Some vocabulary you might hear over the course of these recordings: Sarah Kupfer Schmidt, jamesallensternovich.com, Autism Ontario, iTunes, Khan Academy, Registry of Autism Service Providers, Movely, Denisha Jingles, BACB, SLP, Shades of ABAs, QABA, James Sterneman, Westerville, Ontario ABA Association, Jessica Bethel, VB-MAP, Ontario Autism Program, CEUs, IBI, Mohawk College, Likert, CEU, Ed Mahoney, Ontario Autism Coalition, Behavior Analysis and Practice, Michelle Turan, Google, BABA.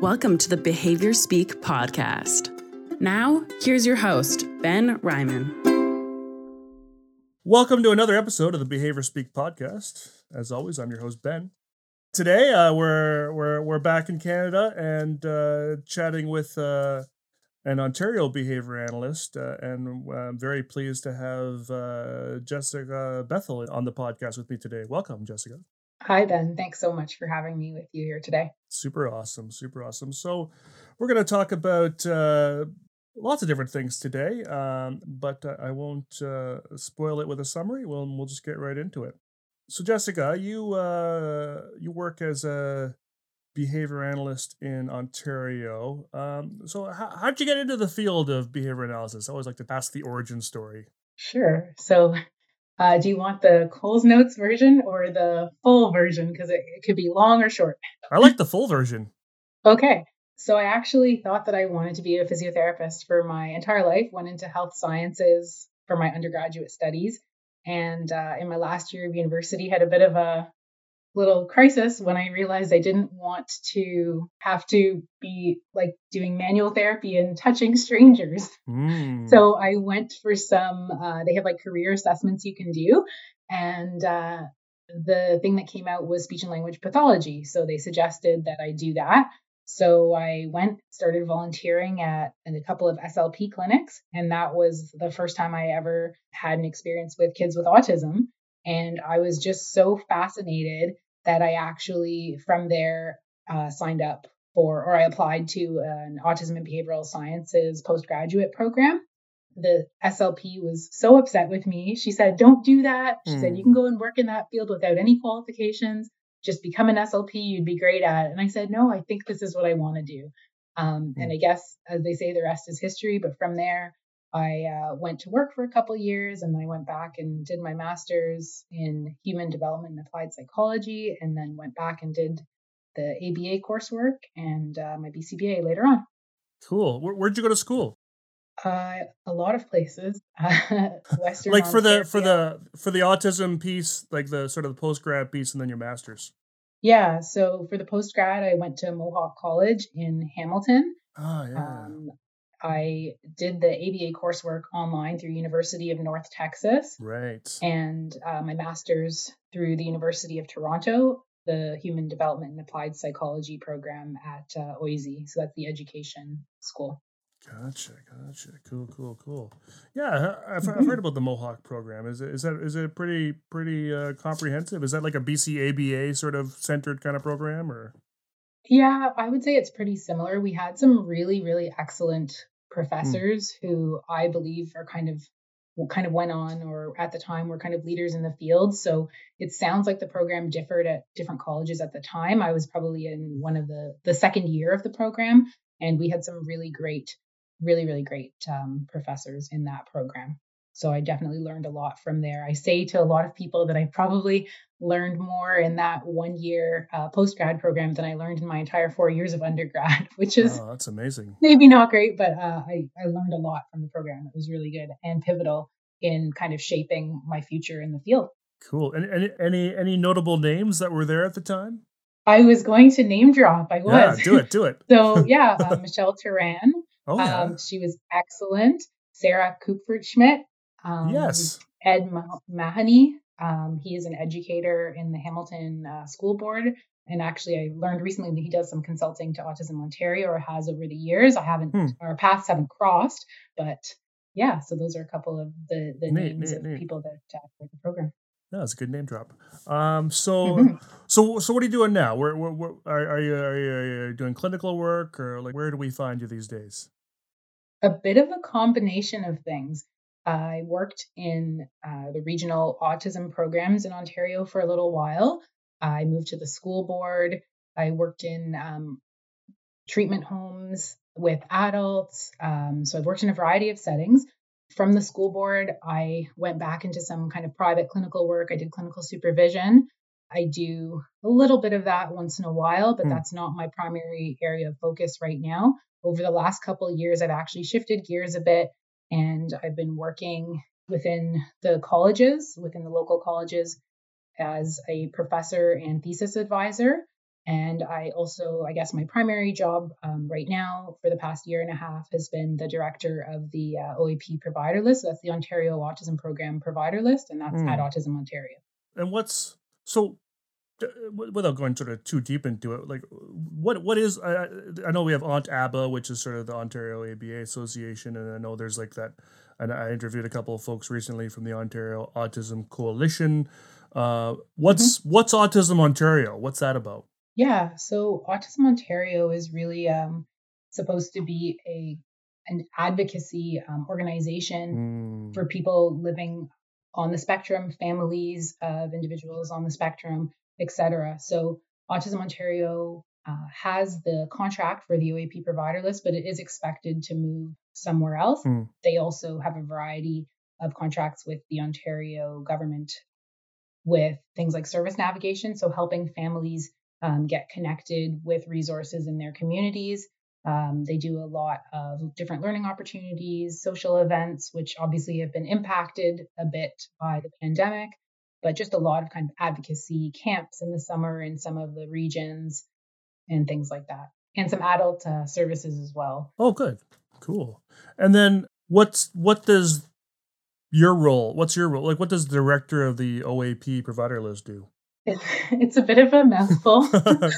Welcome to the Behavior Speak Podcast. Now, here's your host, Ben Ryman. Welcome to another episode of the Behavior Speak Podcast. As always, I'm your host, Ben. Today, we're back in Canada and chatting with an Ontario behavior analyst, and I'm very pleased to have Jessica Bethel on the podcast with me today. Welcome, Jessica. Hi, Ben. Thanks so much for having me with you here today. Super awesome. Super awesome. So we're going to talk about lots of different things today, but I won't spoil it with a summary. We'll just get right into it. So, Jessica, you work as a behavior analyst in Ontario. So how did you get into the field of behavior analysis? I always like to ask the origin story. Sure. So do you want the Coles Notes version or the full version? Because it could be long or short. I like the full version. Okay. So I actually thought that I wanted to be a physiotherapist for my entire life, went into health sciences for my undergraduate studies. And in my last year of university, had a bit of a little crisis when I realized I didn't want to have to be like doing manual therapy and touching strangers. So I went for some, they have like career assessments you can do. And the thing that came out was speech and language pathology. So they suggested that I do that. So I started volunteering in a couple of SLP clinics. And that was the first time I ever had an experience with kids with autism. And I was just so fascinated that I actually, from there, signed up for, or I applied to an autism and behavioral sciences postgraduate program. The SLP was so upset with me. She said, don't do that. She said, you can go and work in that field without any qualifications. Just become an SLP. You'd be great at it. And I said, no, I think this is what I want to do. And I guess, as they say, the rest is history. But from there, I went to work for a couple of years, and then I went back and did my master's in human development and applied psychology, and then went back and did the ABA coursework and my BCBA later on. Cool. Where'd you go to school? A lot of places. Western. Like for the autism piece, like the sort of the post grad piece, and then your master's. Yeah. So for the post grad, I went to Mohawk College in Hamilton. Oh yeah. I did the ABA coursework online through University of North Texas. Right. And my master's through the University of Toronto, the Human Development and Applied Psychology program at OISE. So that's the education school. Gotcha. Cool. Yeah, I've heard about the Mohawk program. Is it pretty comprehensive? Is that like a BCABA sort of centered kind of program, or? Yeah, I would say it's pretty similar. We had some really, really excellent professors who I believe are kind of went on, or at the time were kind of leaders in the field. So it sounds like the program differed at different colleges at the time. I was probably in one of the second year of the program, and we had some really great professors in that program. So I definitely learned a lot from there. I say to a lot of people that I probably learned more in that 1 year postgrad program than I learned in my entire 4 years of undergrad, which is that's amazing. Maybe not great, but I learned a lot from the program. It was really good and pivotal in kind of shaping my future in the field. Cool. And any notable names that were there at the time? I was going to name drop. I was. Yeah, do it. So yeah, Michelle Turan. Oh, yeah. She was excellent. Sarah Kupfer Schmidt. Yes. Ed Mahoney. He is an educator in the Hamilton School Board. And actually, I learned recently that he does some consulting to Autism Ontario, or has over the years. I haven't, our paths haven't crossed, but yeah, so those are a couple of the names of people that for the program. No, it's a good name drop. So what are you doing now? Where are you doing clinical work, or like where do we find you these days? A bit of a combination of things. I worked in the regional autism programs in Ontario for a little while. I moved to the school board. I worked in treatment homes with adults. So I've worked in a variety of settings. From the school board, I went back into some kind of private clinical work. I did clinical supervision. I do a little bit of that once in a while, but that's not my primary area of focus right now. Over the last couple of years, I've actually shifted gears a bit. And I've been working within the local colleges, as a professor and thesis advisor. And I also, I guess my primary job right now for the past year and a half has been the director of the OAP provider list. So that's the Ontario Autism Program provider list, and that's at Autism Ontario. And what's, so without going sort of too deep into it, like what is, I know we have ABA, which is sort of the Ontario ABA Association. And I know there's like that, and I interviewed a couple of folks recently from the Ontario Autism Coalition. What's Autism Ontario? What's that about? Yeah, so Autism Ontario is really supposed to be an advocacy organization for people living on the spectrum, families of individuals on the spectrum, etc. So Autism Ontario has the contract for the OAP provider list, but it is expected to move somewhere else. They also have a variety of contracts with the Ontario government with things like service navigation, so helping families get connected with resources in their communities. They do a lot of different learning opportunities, social events, which obviously have been impacted a bit by the pandemic, but just a lot of kind of advocacy camps in the summer in some of the regions and things like that, and some adult services as well. Oh, good. Cool. And then what's your role? Like, what does the director of the OAP provider list do? It's a bit of a mouthful and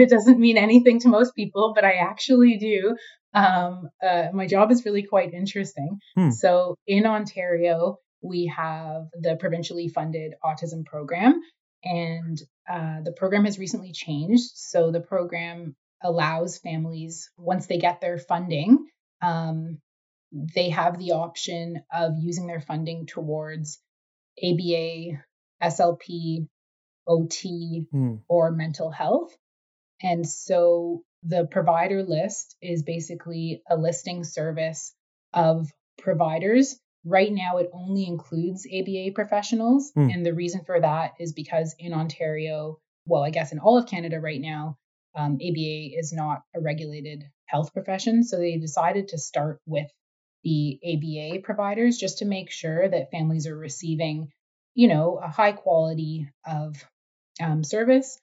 it doesn't mean anything to most people, but I actually do. My job is really quite interesting. So in Ontario, we have the provincially funded autism program, and the program has recently changed. So the program allows families, once they get their funding, they have the option of using their funding towards ABA, SLP, OT, or mental health. And so the provider list is basically a listing service of providers. Right now, it only includes ABA professionals. And the reason for that is because in Ontario, well, I guess in all of Canada right now, ABA is not a regulated health profession. So they decided to start with the ABA providers just to make sure that families are receiving, you know, a high quality of service,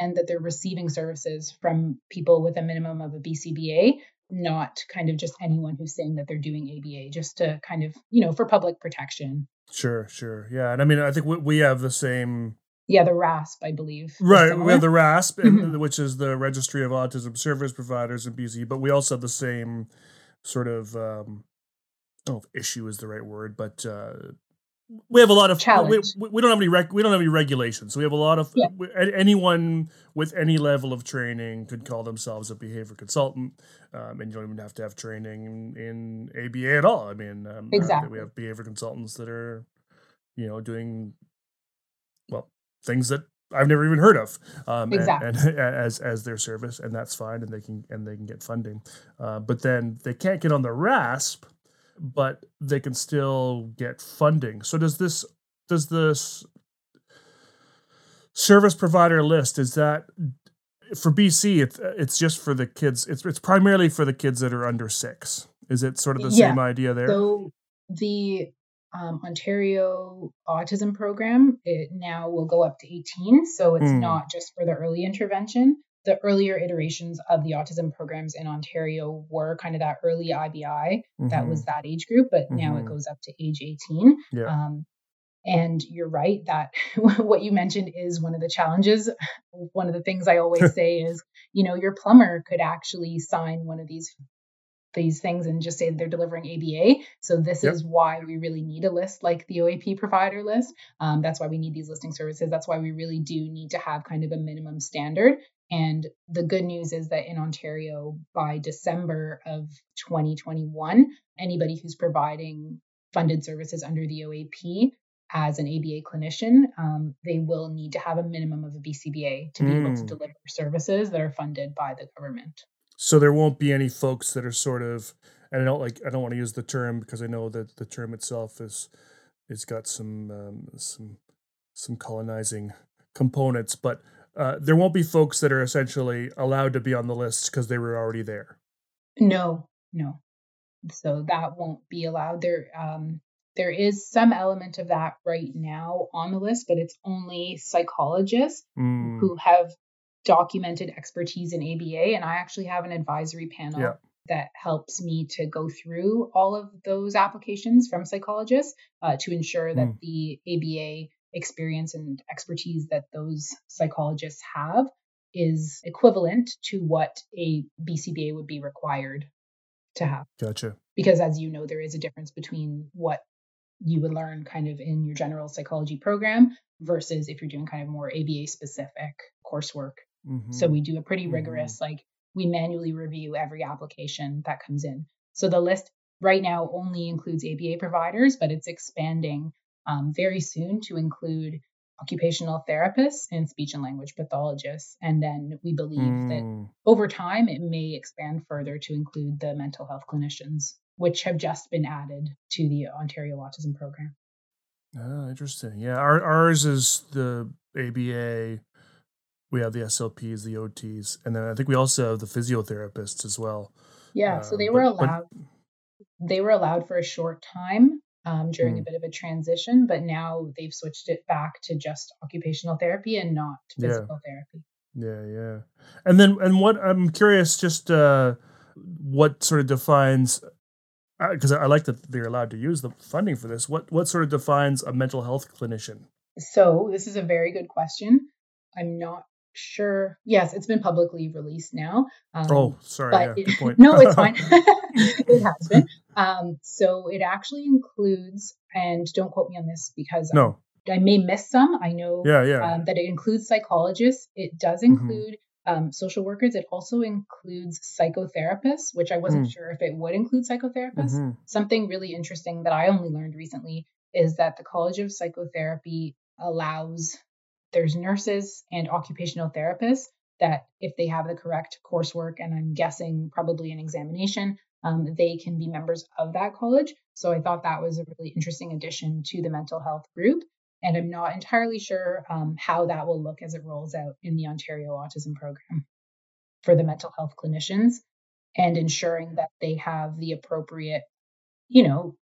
and that they're receiving services from people with a minimum of a BCBA, not kind of just anyone who's saying that they're doing ABA, just to kind of, you know, for public protection. Sure. Yeah. And I mean, I think we have the same. Yeah, the RASP, I believe. Right. We have the RASP, which is the Registry of Autism Service Providers in BC, but we also have the same sort of, I don't know if issue is the right word, but we have a lot of challenge. We don't have any regulations. So we have a lot of anyone with any level of training could call themselves a behavior consultant, and you don't even have to have training in ABA at all. I mean, exactly. We have behavior consultants that are, you know, doing things that I've never even heard of, and as their service, and that's fine, and they can get funding, but then they can't get on the RASP. But they can still get funding. So does this service provider list, is that for BC? It's just for the kids. It's primarily for the kids that are under 6. Is it sort of the same idea there? So the Ontario Autism Program, it now will go up to 18. So it's not just for the early intervention. The earlier iterations of the autism programs in Ontario were kind of that early IBI that was that age group, but now it goes up to age 18. Yeah. And you're right that what you mentioned is one of the challenges. One of the things I always say is, you know, your plumber could actually sign one of these things and just say they're delivering ABA. So this is why we really need a list like the OAP provider list. That's why we need these listing services. That's why we really do need to have kind of a minimum standard. And the good news is that in Ontario, by December of 2021, anybody who's providing funded services under the OAP as an ABA clinician, they will need to have a minimum of a BCBA to be able to deliver services that are funded by the government. So there won't be any folks that are sort of, and I don't want to use the term because I know that the term itself is, it's got some colonizing components, but there won't be folks that are essentially allowed to be on the list because they were already there. No. So that won't be allowed. There is some element of that right now on the list, but it's only psychologists who have documented expertise in ABA, and I actually have an advisory panel that helps me to go through all of those applications from psychologists to ensure that the ABA experience and expertise that those psychologists have is equivalent to what a BCBA would be required to have. Gotcha. Because as you know, there is a difference between what you would learn kind of in your general psychology program versus if you're doing kind of more ABA specific coursework. Mm-hmm. So we do a pretty rigorous, like we manually review every application that comes in. So the list right now only includes ABA providers, but it's expanding very soon to include occupational therapists and speech and language pathologists. And then we believe that over time, it may expand further to include the mental health clinicians, which have just been added to the Ontario Autism Program. Oh, interesting. Yeah, ours is the ABA. We have the SLPs, the OTs, and then I think we also have the physiotherapists as well. Yeah, so they were allowed. They were allowed for a short time during a bit of a transition, but now they've switched it back to just occupational therapy and not physical therapy. Yeah, yeah. And then, and what I'm curious, just what sort of defines. Because I like that they're allowed to use the funding for this. What sort of defines a mental health clinician? So this is a very good question. I'm not sure. Yes, it's been publicly released now. Good point. No, it's fine. It has been. So it actually includes, and don't quote me on this because I may miss some. I know that it includes psychologists. It does include social workers. It also includes psychotherapists, which I wasn't sure if it would include psychotherapists. Mm-hmm. Something really interesting that I only learned recently is that the College of Psychotherapy allows, there's nurses and occupational therapists that if they have the correct coursework, and I'm guessing probably an examination, they can be members of that college. So I thought that was a really interesting addition to the mental health group. And I'm not entirely sure how that will look as it rolls out in the Ontario Autism Program for the mental health clinicians, and ensuring that they have the appropriate,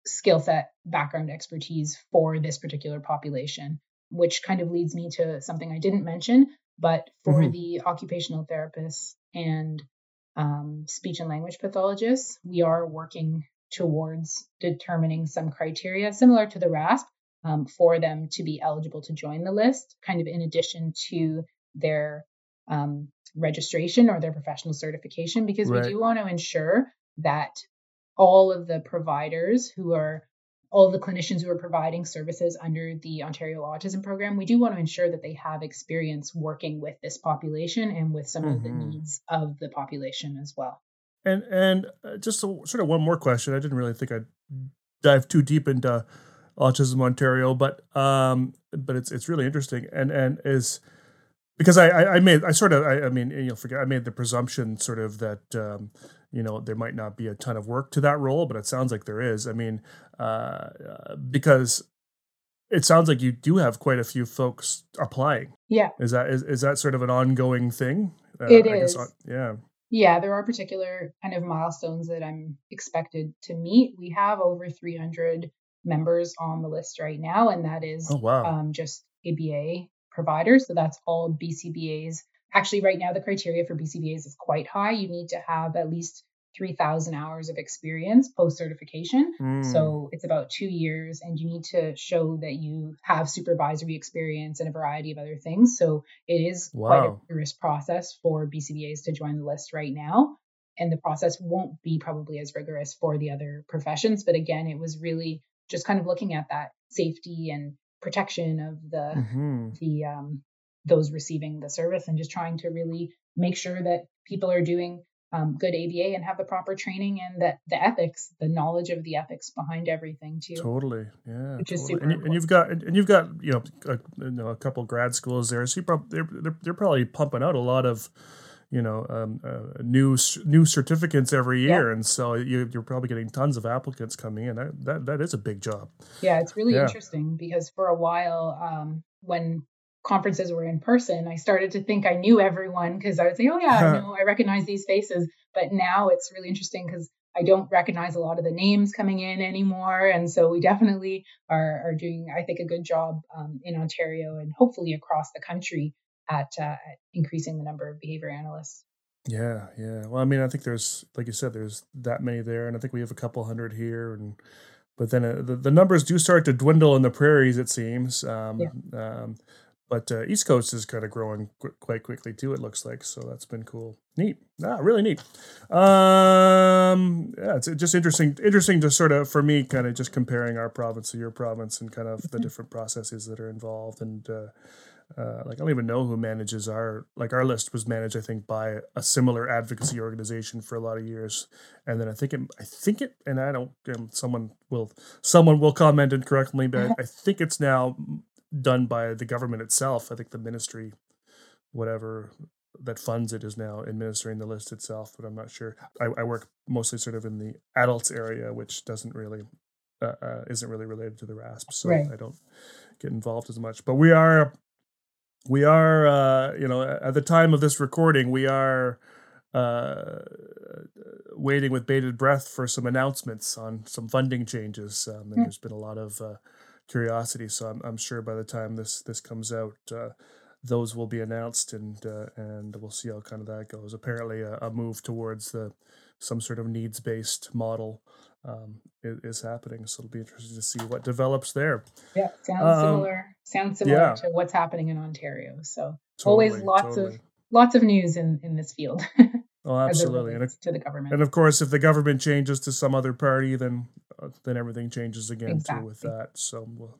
skill set, background, expertise for this particular population, which kind of leads me to something I didn't mention, but for the occupational therapists and speech and language pathologists, we are working towards determining some criteria similar to the RASP, for them to be eligible to join the list, kind of in addition to their registration or their professional certification, because we do want to ensure that all of the providers who are, all the clinicians who are providing services under the Ontario Autism Program, we do want to ensure that they have experience working with this population and with some of the needs of the population as well. And just sort of one more question. I didn't really think I'd dive too deep into Autism Ontario, but it's really interesting, and is because I made the presumption sort of that there might not be a ton of work to that role, but it sounds like there is. I mean, because it sounds like you do have quite a few folks applying. Yeah, is that sort of an ongoing thing? It is. Yeah, there are particular kind of milestones that I'm expected to meet. We have over 300 members on the list right now, and that is just ABA providers. So that's all BCBAs. Actually, right now, the criteria for BCBAs is quite high. You need to have at least 3,000 hours of experience post-certification. So it's about 2 years, and you need to show that you have supervisory experience and a variety of other things. So it is quite a rigorous process for BCBAs to join the list right now. And the process won't be probably as rigorous for the other professions. But again, it was really just kind of looking at that safety and protection of the those receiving the service, and just trying to really make sure that people are doing good ABA and have the proper training, and that the ethics, the knowledge of the ethics behind everything too. Totally, yeah. Which is super important. And you've got a couple grad schools there, so they're probably pumping out a lot of new certificates every year. Yeah. And so you're probably getting tons of applicants coming in. That is a big job. Yeah, it's really interesting, because for a while when conferences were in person, I started to think I knew everyone, because I would say, I recognize these faces. But now it's really interesting because I don't recognize a lot of the names coming in anymore. And so we definitely are doing, I think, a good job in Ontario and hopefully across the country at increasing the number of behavior analysts. Yeah. Well, I mean, I think there's, like you said, there's that many there, and I think we have a couple hundred here, and but then the numbers do start to dwindle in the prairies, it seems. But East Coast is kind of growing quite quickly too, it looks like. So that's been cool. Neat. Really neat. It's just interesting to sort of, for me, kind of just comparing our province to your province and kind of the different processes that are involved. And I don't even know who manages our list was managed, I think, by a similar advocacy organization for a lot of years. And then I think it, and I don't, someone will comment incorrectly, but I think it's now done by the government itself. I think the ministry, whatever that funds it, is now administering the list itself, but I'm not sure. I work mostly sort of in the adults area, which doesn't really isn't really related to the RASP, so right. I don't get involved as much. But we are at the time of this recording, we are waiting with bated breath for some announcements on some funding changes, and there's been a lot of curiosity. So I'm sure by the time this comes out, those will be announced, and we'll see how kind of that goes. Apparently, a move towards some sort of needs-based model is happening. So it'll be interesting to see what develops there. Yeah, sounds similar to what's happening in Ontario. So totally, always lots of news in this field. Oh, absolutely. And to the government. And of course, if the government changes to some other party, then everything changes again too with that. So,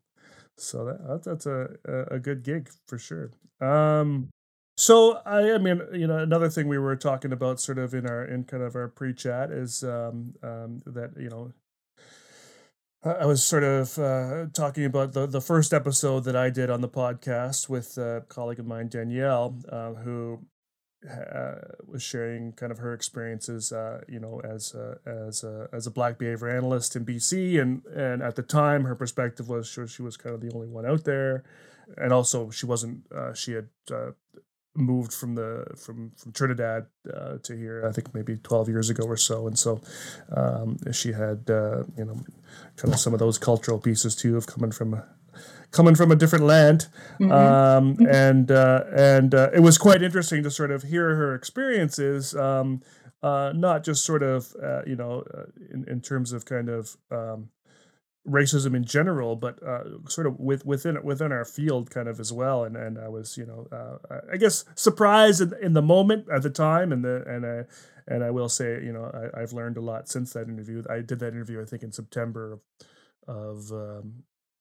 that's a good gig for sure. Another thing we were talking about sort of in our pre-chat is that, I was sort of talking about the first episode that I did on the podcast with a colleague of mine, Danielle, who was sharing kind of her experiences, as a Black behavior analyst in BC, and at the time her perspective was she was kind of the only one out there, and also she wasn't. She had moved from Trinidad to here, I think maybe 12 years ago or so, and so she had kind of some of those cultural pieces too of coming from a different land. Mm-hmm. And it was quite interesting to sort of hear her experiences, not just sort of, in terms of kind of racism in general, but sort of within our field kind of as well. And I was, I guess, surprised in the moment at the time. And I will say, I've learned a lot since that interview. I did that interview, I think, in September of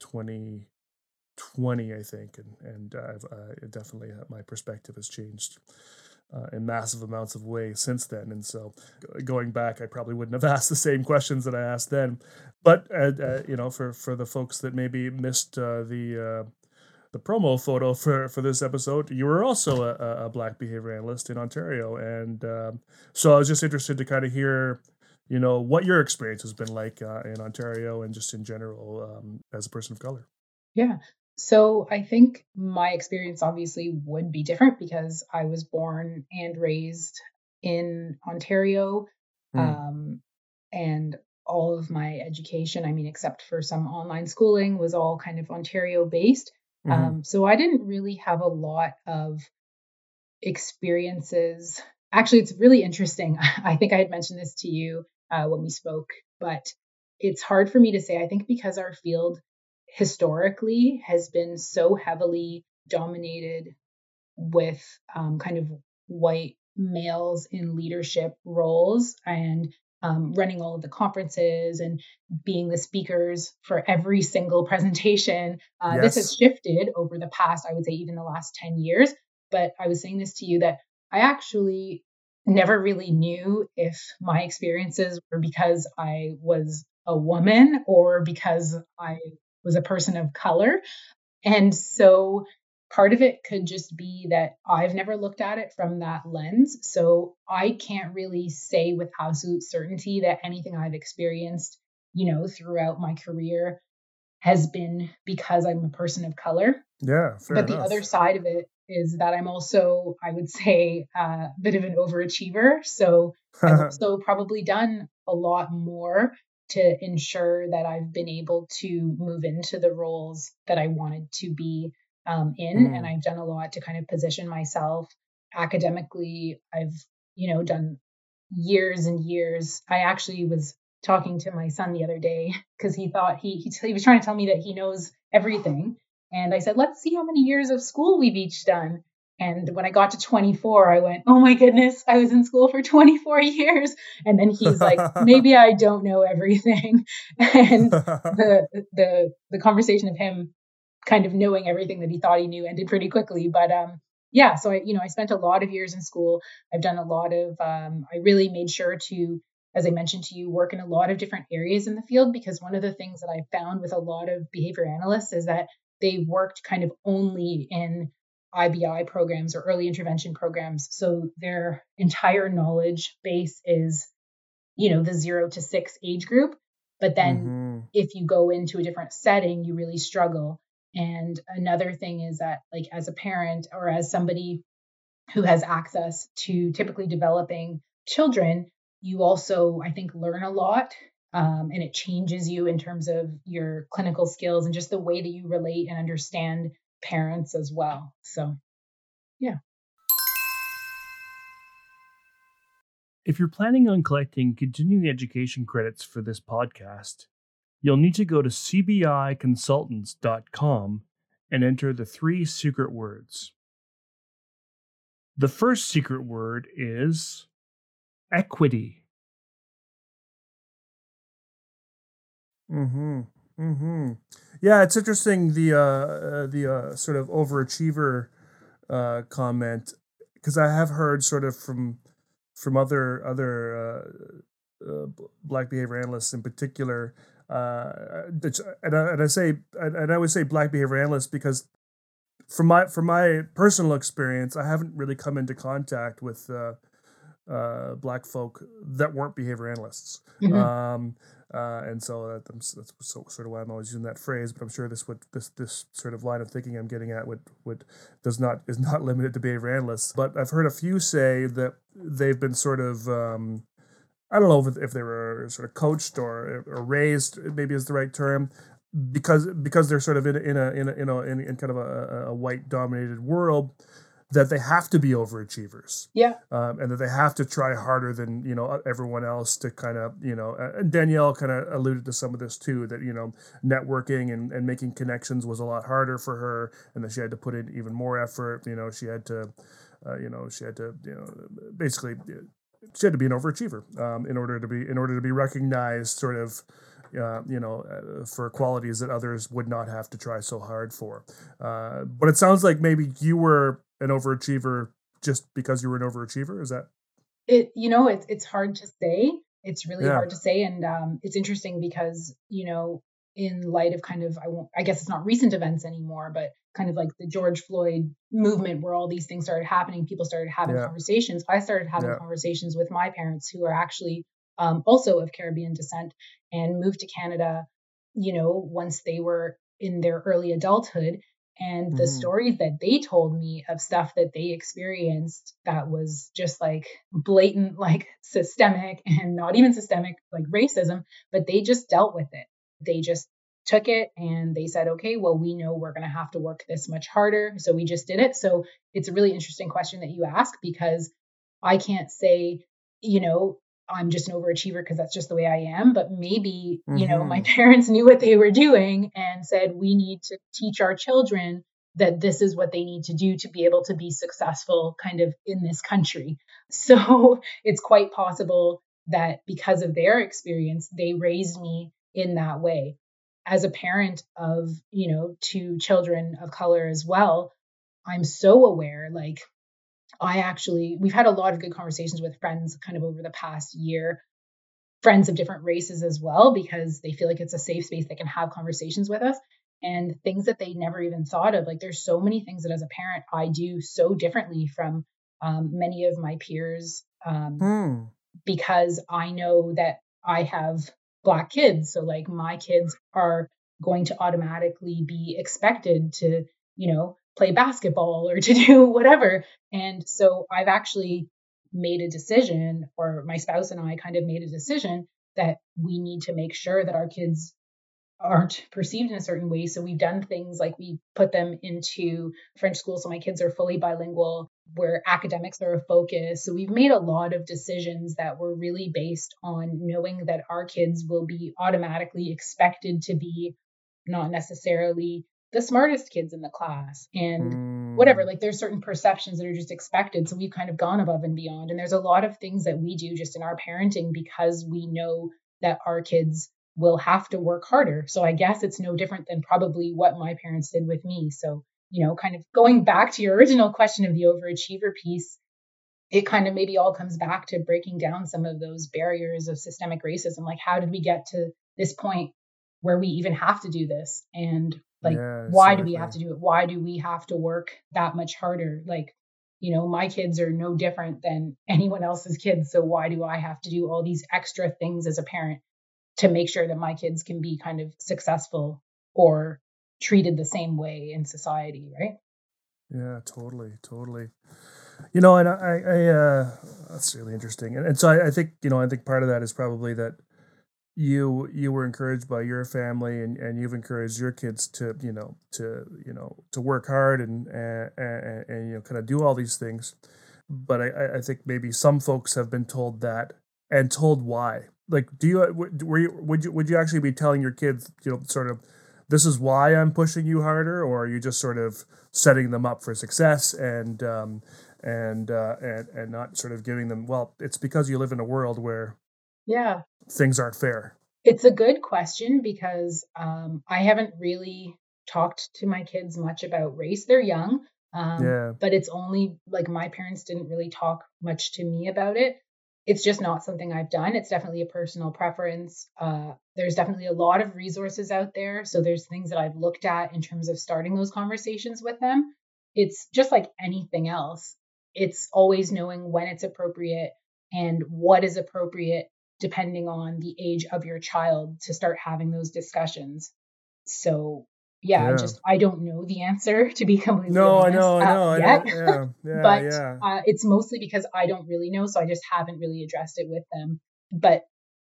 2020, I think, and I've definitely my perspective has changed in massive amounts of ways since then. And so, going back, I probably wouldn't have asked the same questions that I asked then. But for the folks that maybe missed the promo photo for this episode, you were also a Black behavior analyst in Ontario, and so I was just interested to kind of hear, what your experience has been like in Ontario and just in general as a person of color. Yeah. So I think my experience obviously would be different because I was born and raised in Ontario. And all of my education, except for some online schooling, was all kind of Ontario based. Mm-hmm. So I didn't really have a lot of experiences. Actually, it's really interesting. I think I had mentioned this to you when we spoke, but it's hard for me to say. I think because our field historically has been so heavily dominated with kind of white males in leadership roles and running all of the conferences and being the speakers for every single presentation. Yes. This has shifted over the past, I would say, even the last 10 years. But I was saying this to you that I actually never really knew if my experiences were because I was a woman or because I was a person of color. And so part of it could just be that I've never looked at it from that lens. So I can't really say with absolute certainty that anything I've experienced, throughout my career has been because I'm a person of color. Yeah, fair enough. But the other side of it is that I'm also, I would say, a bit of an overachiever. So I've also probably done a lot more to ensure that I've been able to move into the roles that I wanted to be in. And I've done a lot to kind of position myself academically. I've, done years and years. I actually was talking to my son the other day because he thought he was trying to tell me that he knows everything. And I said, let's see how many years of school we've each done. And when I got to 24, I went, oh my goodness, I was in school for 24 years. And then he's like, maybe I don't know everything. And the conversation of him kind of knowing everything that he thought he knew ended pretty quickly. But yeah, so I spent a lot of years in school. I've done a lot of, I really made sure to, as I mentioned to you, work in a lot of different areas in the field, because one of the things that I found with a lot of behavior analysts is that they worked kind of only in IBI programs or early intervention programs. So their entire knowledge base is, the 0 to 6 age group. But then if you go into a different setting, you really struggle. And another thing is that, like, as a parent or as somebody who has access to typically developing children, you also, I think, learn a lot. And it changes you in terms of your clinical skills and just the way that you relate and understand parents as well. So, yeah. If you're planning on collecting continuing education credits for this podcast, you'll need to go to cbiconsultants.com and enter the 3 secret words. The first secret word is equity. Yeah, it's interesting, the sort of overachiever comment, because I have heard sort of from other Black behavior analysts in particular. I always say Black behavior analysts because from my personal experience, I haven't really come into contact with Black folk that weren't behavior analysts. And so that's sort of why I'm always using that phrase. But I'm sure this sort of line of thinking I'm getting at is not limited to behavior analysts. But I've heard a few say that they've been sort of I don't know if they were sort of coached or raised, maybe is the right term, because they're sort of in kind of a white dominated world, that they have to be overachievers. Yeah. And that they have to try harder than, everyone else to kind of, and Danielle kind of alluded to some of this too, that, networking and making connections was a lot harder for her, and that she had to put in even more effort. She had to be an overachiever in order to be recognized sort of, for qualities that others would not have to try so hard for. But it sounds like maybe you were an overachiever just because you were an overachiever. Is that it? It's hard to say. It's really hard to say. And it's interesting because, in light of kind of, I guess it's not recent events anymore, but kind of like the George Floyd movement where all these things started happening, people started having conversations. I started having conversations with my parents who are actually also of Caribbean descent and moved to Canada, once they were in their early adulthood. And the stories that they told me of stuff that they experienced that was just like blatant, like systemic and not even systemic, like racism, but they just dealt with it. They just took it and they said, okay, well, we know we're going to have to work this much harder. So we just did it. So it's a really interesting question that you ask, because I can't say, I'm just an overachiever because that's just the way I am. But maybe, my parents knew what they were doing and said, we need to teach our children that this is what they need to do to be able to be successful kind of in this country. So it's quite possible that because of their experience, they raised me in that way. As a parent of, 2 children of color as well, I'm so aware, like, we've had a lot of good conversations with friends kind of over the past year, friends of different races as well, because they feel like it's a safe space. They can have conversations with us and things that they never even thought of. Like, there's so many things that as a parent, I do so differently from many of my peers because I know that I have Black kids. So like my kids are going to automatically be expected to, play basketball or to do whatever. And so I've actually made a decision, or my spouse and I kind of made a decision, that we need to make sure that our kids aren't perceived in a certain way. So we've done things like we put them into French school. So my kids are fully bilingual, where academics are a focus. So we've made a lot of decisions that were really based on knowing that our kids will be automatically expected to be not necessarily the smartest kids in the class and whatever, like there's certain perceptions that are just expected. So we've kind of gone above and beyond. And there's a lot of things that we do just in our parenting because we know that our kids will have to work harder. So I guess it's no different than probably what my parents did with me. So, you know, kind of going back to your original question of the overachiever piece, it kind of maybe all comes back to breaking down some of those barriers of systemic racism. Like, how did we get to this point where we even have to do this? And like, why do we have to do it? Why do we have to work that much harder? Like, you know, my kids are no different than anyone else's kids. So why do I have to do all these extra things as a parent to make sure that my kids can be kind of successful or treated the same way in society, right? Yeah, totally. You know, and I that's really interesting. And so I think, you know, I think part of that is probably that you were encouraged by your family and you've encouraged your kids to work hard and you know, kind of do all these things. But I think maybe some folks have been told that and told why. Like, would you actually be telling your kids, you know, sort of, this is why I'm pushing you harder, or are you just sort of setting them up for success and not sort of giving them, well, it's because you live in a world where things aren't fair? It's a good question because I haven't really talked to my kids much about race. They're young, but it's only like my parents didn't really talk much to me about it. It's just not something I've done. It's definitely a personal preference. There's definitely a lot of resources out there. So there's things that I've looked at in terms of starting those conversations with them. It's just like anything else. It's always knowing when it's appropriate and what is appropriate depending on the age of your child to start having those discussions. So I don't know the answer, to be completely honest. It's mostly because I don't really know, so I just haven't really addressed it with them. But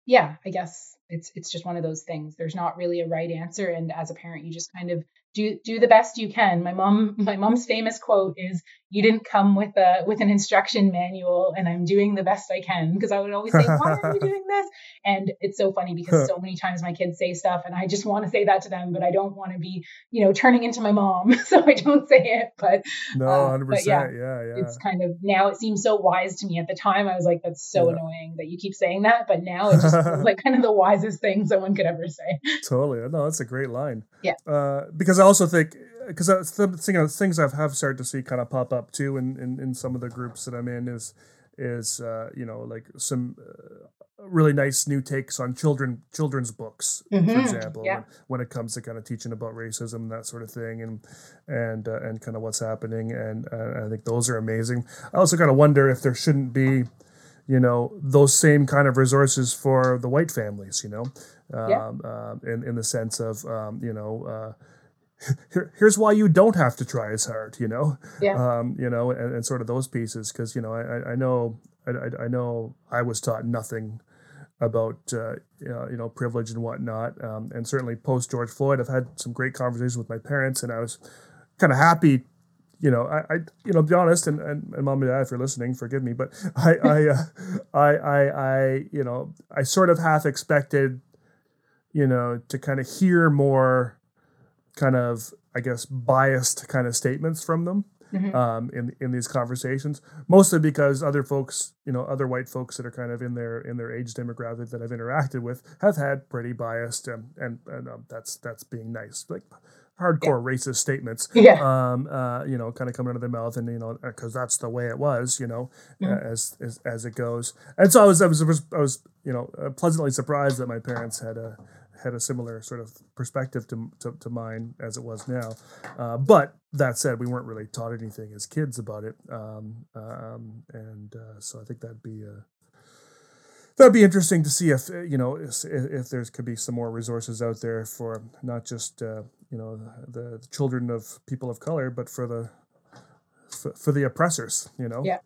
yeah, I guess it's just one of those things. There's not really a right answer, and as a parent, you just kind of do the best you can. My mom's famous quote is, "You didn't come with an instruction manual, and I'm doing the best I can." Because I would always say, "Why are you doing this?" And it's so funny because so many times my kids say stuff, and I just want to say that to them, but I don't want to be, you know, turning into my mom, so I don't say it. But no, 100%, yeah. It's kind of, now it seems so wise to me. At the time, I was like, "That's so annoying that you keep saying that," but now it's just like kind of the wisest thing someone could ever say. Totally, no, that's a great line. Yeah, because I also think, because things I have started to see kind of pop up too in some of the groups that I'm in is you know, like some really nice new takes on children's books, for example, when it comes to kind of teaching about racism, that sort of thing, and kind of what's happening, and I think those are amazing. I also kind of wonder if there shouldn't be, you know, those same kind of resources for the white families, you know, in the sense of you know. Here's why you don't have to try as hard, you know, you know, and sort of those pieces, because, you know, I know I was taught nothing about you know, privilege and whatnot, and certainly post George Floyd, I've had some great conversations with my parents, and I was kind of happy, you know, I you know, to be honest, and mom and dad, if you're listening, forgive me, but I you know, I sort of half expected, you know, to kind of hear more kind of, I guess, biased kind of statements from them, in these conversations, mostly because other folks, you know, other white folks that are kind of in their age demographic that I've interacted with have had pretty biased and that's being nice, like hardcore racist statements, you know, kind of coming out of their mouth, and, you know, because that's the way it was, you know, as it goes. And so I was you know, pleasantly surprised that my parents had a similar sort of perspective to mine as it was now. But that said, we weren't really taught anything as kids about it. So I think that'd be interesting to see if, you know, if there's could be some more resources out there for not just, you know, the children of people of color, but for the oppressors, you know? Yeah.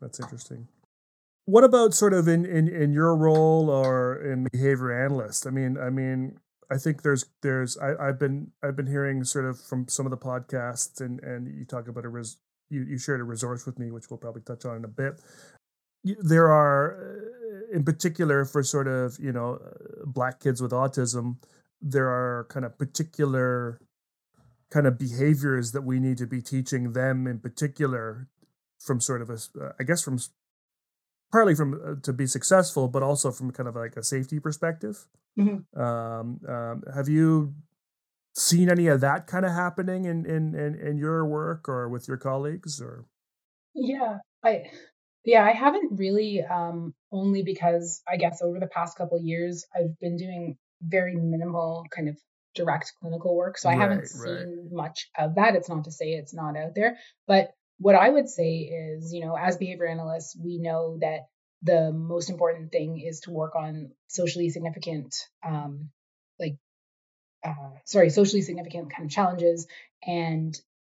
That's interesting. What about sort of in your role or in behavior analyst? I mean, I think I've been hearing sort of from some of the podcasts, and you talk about you shared a resource with me, which we'll probably touch on in a bit. There are, in particular, for sort of, you know, Black kids with autism, there are kind of particular kind of behaviors that we need to be teaching them in particular from sort of partly to be successful, but also from kind of like a safety perspective. Mm-hmm. Have you seen any of that kind of happening in your work or with your colleagues? Or I haven't really, only because I guess over the past couple of years I've been doing very minimal kind of direct clinical work, so I haven't seen much of that. It's not to say it's not out there, but what I would say is, you know, as behavior analysts, we know that the most important thing is to work on socially significant kind of challenges and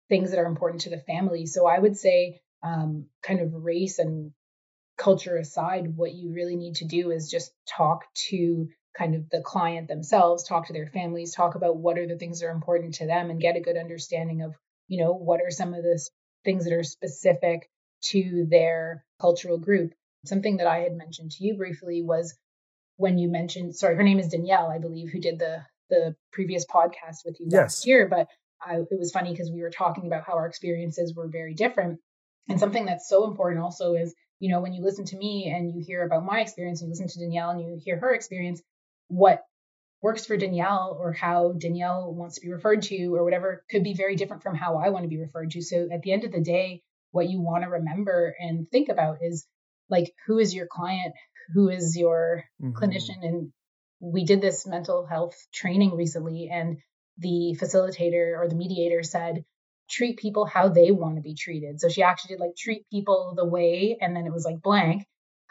things that are important to the family. So I would say, kind of race and culture aside, what you really need to do is just talk to kind of the client themselves, talk to their families, talk about what are the things that are important to them, and get a good understanding of, you know, what are some of the things that are specific to their cultural group. Something that I had mentioned to you briefly was when you mentioned, her name is Danielle, I believe, who did the previous podcast with you last year. But it was funny because we were talking about how our experiences were very different. And something that's so important also is, you know, when you listen to me and you hear about my experience, and you listen to Danielle and you hear her experience, what works for Danielle or how Danielle wants to be referred to or whatever could be very different from how I want to be referred to. So at the end of the day, what you want to remember and think about is, like, who is your client? Who is your clinician? And we did this mental health training recently, and the facilitator or the mediator said, treat people how they want to be treated. So she actually did like treat people the way, and then it was like blank.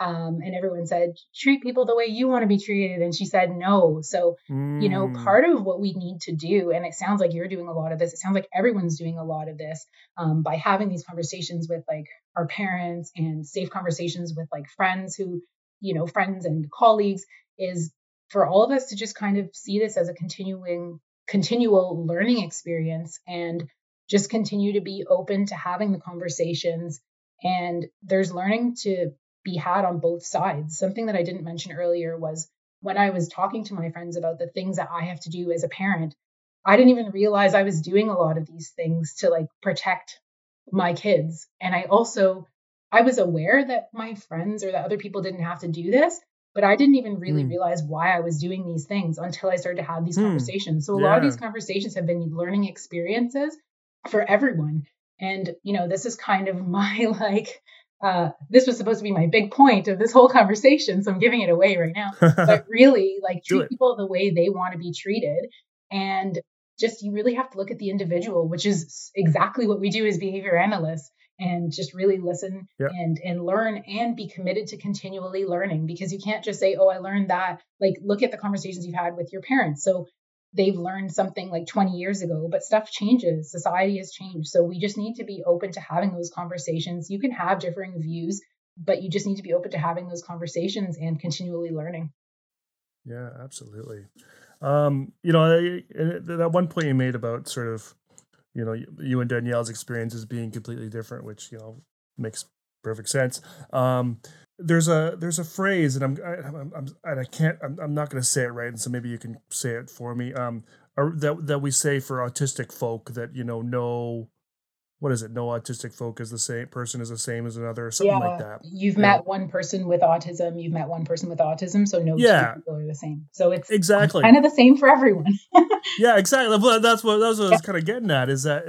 And everyone said, treat people the way you want to be treated. And she said, no. So, you know, part of what we need to do, and it sounds like you're doing a lot of this, it sounds like everyone's doing a lot of this, by having these conversations with like our parents and safe conversations with like friends who, you know, friends and colleagues, is for all of us to just kind of see this as a continual learning experience and just continue to be open to having the conversations. And there's learning to be had on both sides. Something that I didn't mention earlier was when I was talking to my friends about the things that I have to do as a parent, I didn't even realize I was doing a lot of these things to like protect my kids. And I was aware that my friends or that other people didn't have to do this, but I didn't even really realize why I was doing these things until I started to have these conversations. So a lot of these conversations have been learning experiences for everyone. And, you know, this is kind of my this was supposed to be my big point of this whole conversation, so I'm giving it away right now. But really, like, treat people the way they want to be treated. And just, you really have to look at the individual, which is exactly what we do as behavior analysts, and just really listen and learn and be committed to continually learning, because you can't just say, oh, I learned that. Like, look at the conversations you've had with your parents. So they've learned something like 20 years ago, but stuff changes. Society has changed. So we just need to be open to having those conversations. You can have differing views, but you just need to be open to having those conversations and continually learning. Yeah, absolutely. You know, that one point you made about sort of, you know, you and Danielle's experiences being completely different, which, you know, makes perfect sense. There's a phrase, and I'm not going to say it right, and so maybe you can say it for me. That we say for autistic folk that, you know, no autistic folk is the same person is the same as another, or something like that. You've met one person with autism, so no two people are the same. So it's exactly kind of the same for everyone. Yeah, exactly. Well, that's what I was kind of getting at. Is that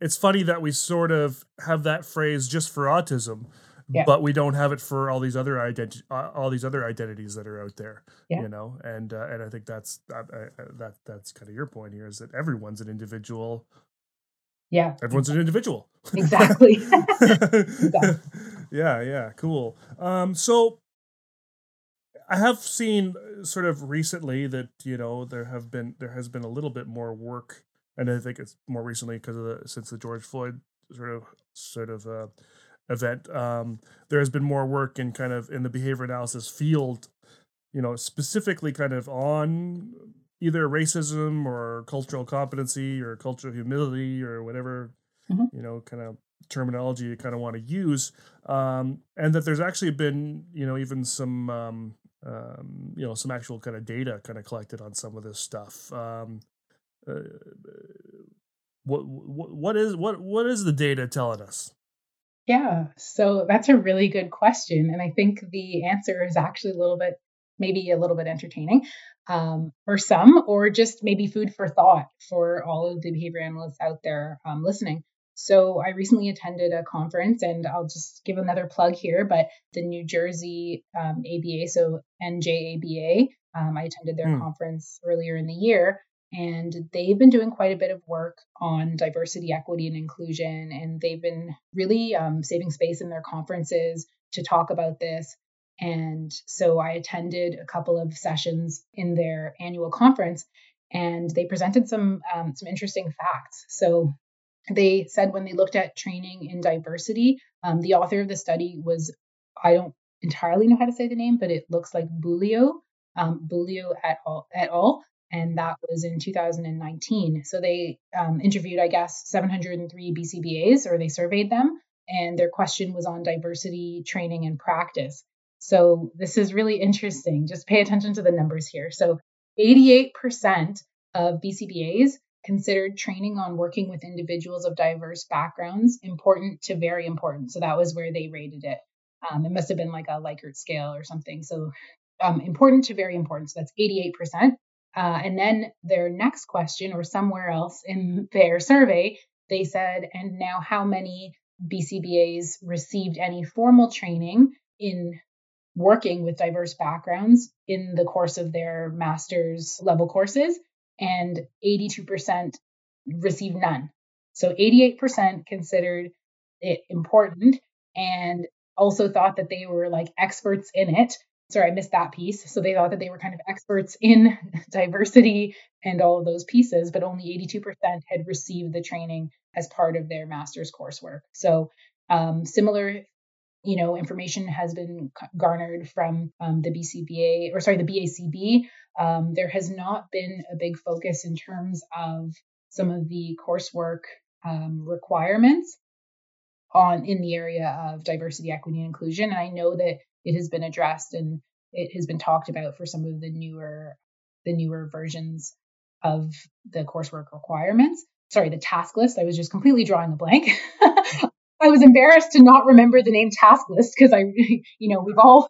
it's funny that we sort of have that phrase just for autism. Yeah. But we don't have it for all these other identities that are out there, you know, and I think that's kind of your point here, is that everyone's an individual. Yeah, everyone's an individual. Exactly. Yeah. Cool. So I have seen sort of recently that, you know, there has been a little bit more work, and I think it's more recently because of since the George Floyd sort of event. There has been more work in kind of in the behavior analysis field, you know, specifically kind of on either racism or cultural competency or cultural humility or whatever, you know, kind of terminology you kind of want to use. And that there's actually been, you know, even some actual kind of data kind of collected on some of this stuff. What is the data telling us? Yeah, so that's a really good question. And I think the answer is actually a little bit entertaining for some, or just maybe food for thought for all of the behavior analysts out there listening. So I recently attended a conference, and I'll just give another plug here, but the New Jersey ABA, so NJABA, I attended their conference earlier in the year. And they've been doing quite a bit of work on diversity, equity, and inclusion. And they've been really saving space in their conferences to talk about this. And so I attended a couple of sessions in their annual conference, and they presented some interesting facts. So they said when they looked at training in diversity, the author of the study was, I don't entirely know how to say the name, but it looks like Bulio et al., and that was in 2019. So they interviewed, I guess, 703 BCBAs, or they surveyed them, and their question was on diversity training and practice. So this is really interesting. Just pay attention to the numbers here. So 88% of BCBAs considered training on working with individuals of diverse backgrounds important to very important. So that was where they rated it. It must have been like a Likert scale or something. So important to very important. So that's 88%. And then their next question, or somewhere else in their survey, they said, and now how many BCBAs received any formal training in working with diverse backgrounds in the course of their master's level courses? And 82% received none. So 88% considered it important and also thought that they were like experts in it. Sorry, I missed that piece. So they thought that they were kind of experts in diversity and all of those pieces, but only 82% had received the training as part of their master's coursework. So similar, you know, information has been garnered from the BACB. There has not been a big focus in terms of some of the coursework requirements in the area of diversity, equity, and inclusion. And I know that it has been addressed and it has been talked about for some of the newer versions of the coursework requirements. Sorry, the task list. I was just completely drawing a blank. I was embarrassed to not remember the name task list because we all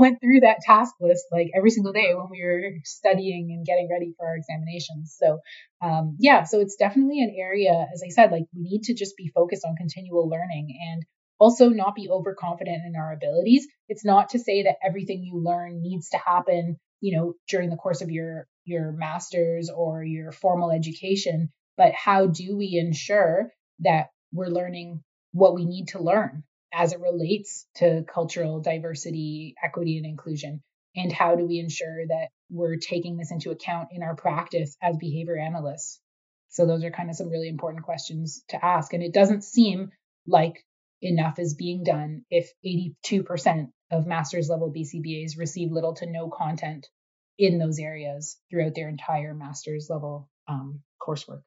went through that task list like every single day when we were studying and getting ready for our examinations. So so it's definitely an area, as I said, like we need to just be focused on continual learning and also not be overconfident in our abilities. It's not to say that everything you learn needs to happen, you know, during the course of your master's or your formal education, but how do we ensure that we're learning what we need to learn as it relates to cultural diversity, equity, and inclusion? And how do we ensure that we're taking this into account in our practice as behavior analysts? So those are kind of some really important questions to ask. And it doesn't seem like enough is being done if 82% of master's level BCBAs receive little to no content in those areas throughout their entire master's level coursework.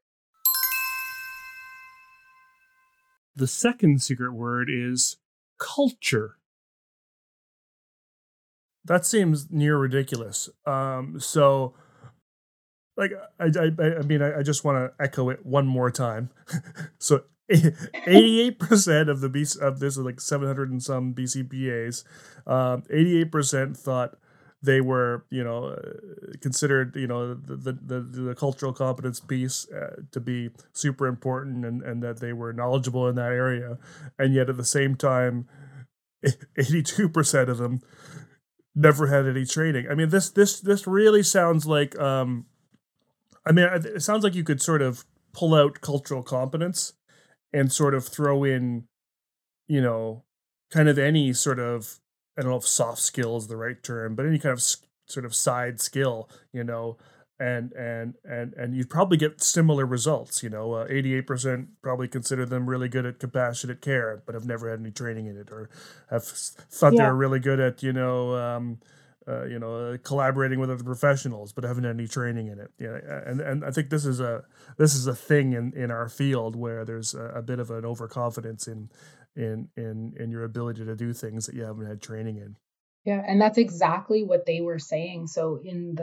The second secret word is culture. That seems near ridiculous. I just want to echo it one more time. So 88% of this is like 700 and some BCBAs. 88% thought they were, you know, considered, you know, the cultural competence piece to be super important, and that they were knowledgeable in that area. And yet at the same time, 82% of them never had any training. I mean, this really sounds like, it sounds like you could sort of pull out cultural competence and sort of throw in, you know, kind of any sort of, I don't know if soft skill is the right term, but any kind of sort of side skill, you know, and you'd probably get similar results. 88% probably consider them really good at compassionate care, but have never had any training in it, or have thought they were really good at collaborating with other professionals, but haven't had any training in it. Yeah, and I think this is a thing in our field where there's a bit of an overconfidence in your ability to do things that you haven't had training in. Yeah, and that's exactly what they were saying. So in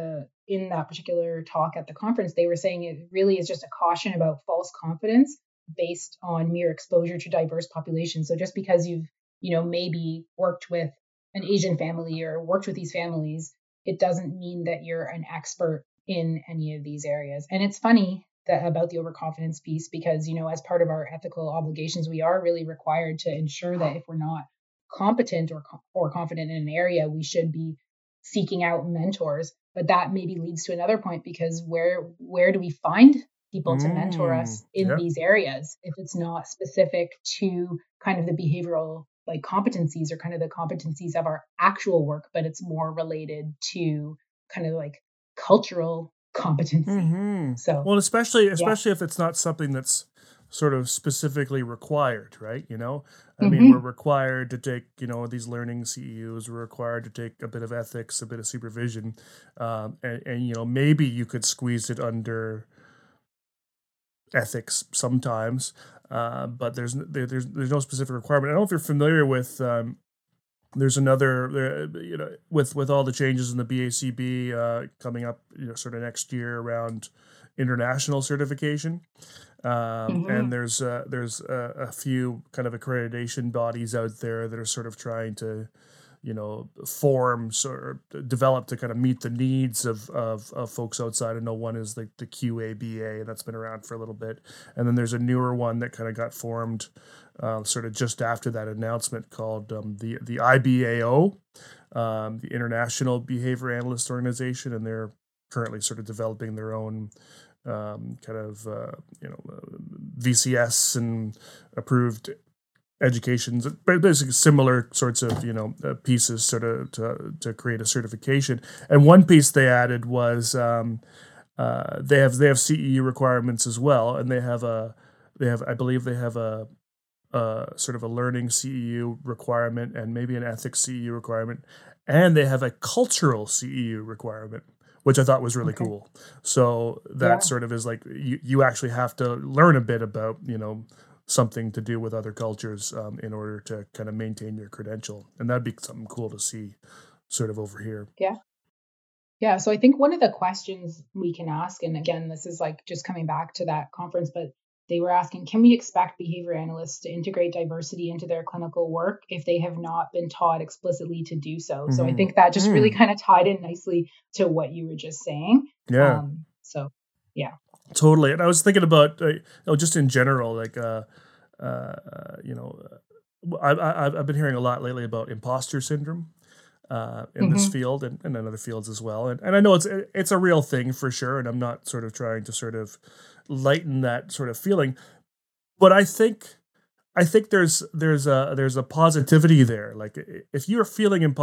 that particular talk at the conference, they were saying it really is just a caution about false confidence based on mere exposure to diverse populations. So just because you've maybe worked with an Asian family or worked with these families, it doesn't mean that you're an expert in any of these areas. And it's funny about the overconfidence piece, because, as part of our ethical obligations, we are really required to ensure that if we're not competent or confident in an area, we should be seeking out mentors. But that maybe leads to another point, because where do we find people to mentor us in these areas if it's not specific to kind of the behavioral competencies, or kind of the competencies of our actual work, but it's more related to kind of cultural competency. Mm-hmm. So, well, especially if it's not something that's sort of specifically required, right? I mean, we're required to take, these learning CEUs, we're required to take a bit of ethics, a bit of supervision, and maybe you could squeeze it under ethics sometimes. But there's no specific requirement. I don't know if you're familiar with there's another with all the changes in the BACB coming up sort of next year around international certification, and there's a few kind of accreditation bodies out there that are sort of trying to develop to kind of meet the needs of folks outside. I know one is the QABA, and that's been around for a little bit. And then there's a newer one that kind of got formed sort of just after that announcement called the IBAO, the International Behavior Analysis Organization, and they're currently sort of developing their own VCS and approved educations, basically similar sorts of pieces sort of to create a certification. And one piece they added was they have CEU requirements as well, and I believe they have a sort of a learning CEU requirement, and maybe an ethics CEU requirement, and they have a cultural CEU requirement, which I thought was really cool. So that sort of is you actually have to learn a bit about something to do with other cultures in order to kind of maintain your credential. And that'd be something cool to see sort of over here. Yeah. Yeah. So I think one of the questions we can ask, and again, this is just coming back to that conference, but they were asking, can we expect behavior analysts to integrate diversity into their clinical work if they have not been taught explicitly to do so? Mm-hmm. So I think that just really kind of tied in nicely to what you were just saying. Yeah. Totally. And I was thinking about, just in general, I've been hearing a lot lately about imposter syndrome in this field and in other fields as well. And I know it's a real thing for sure. And I'm not sort of trying to sort of lighten that sort of feeling, but I think there's a positivity there. If you're feeling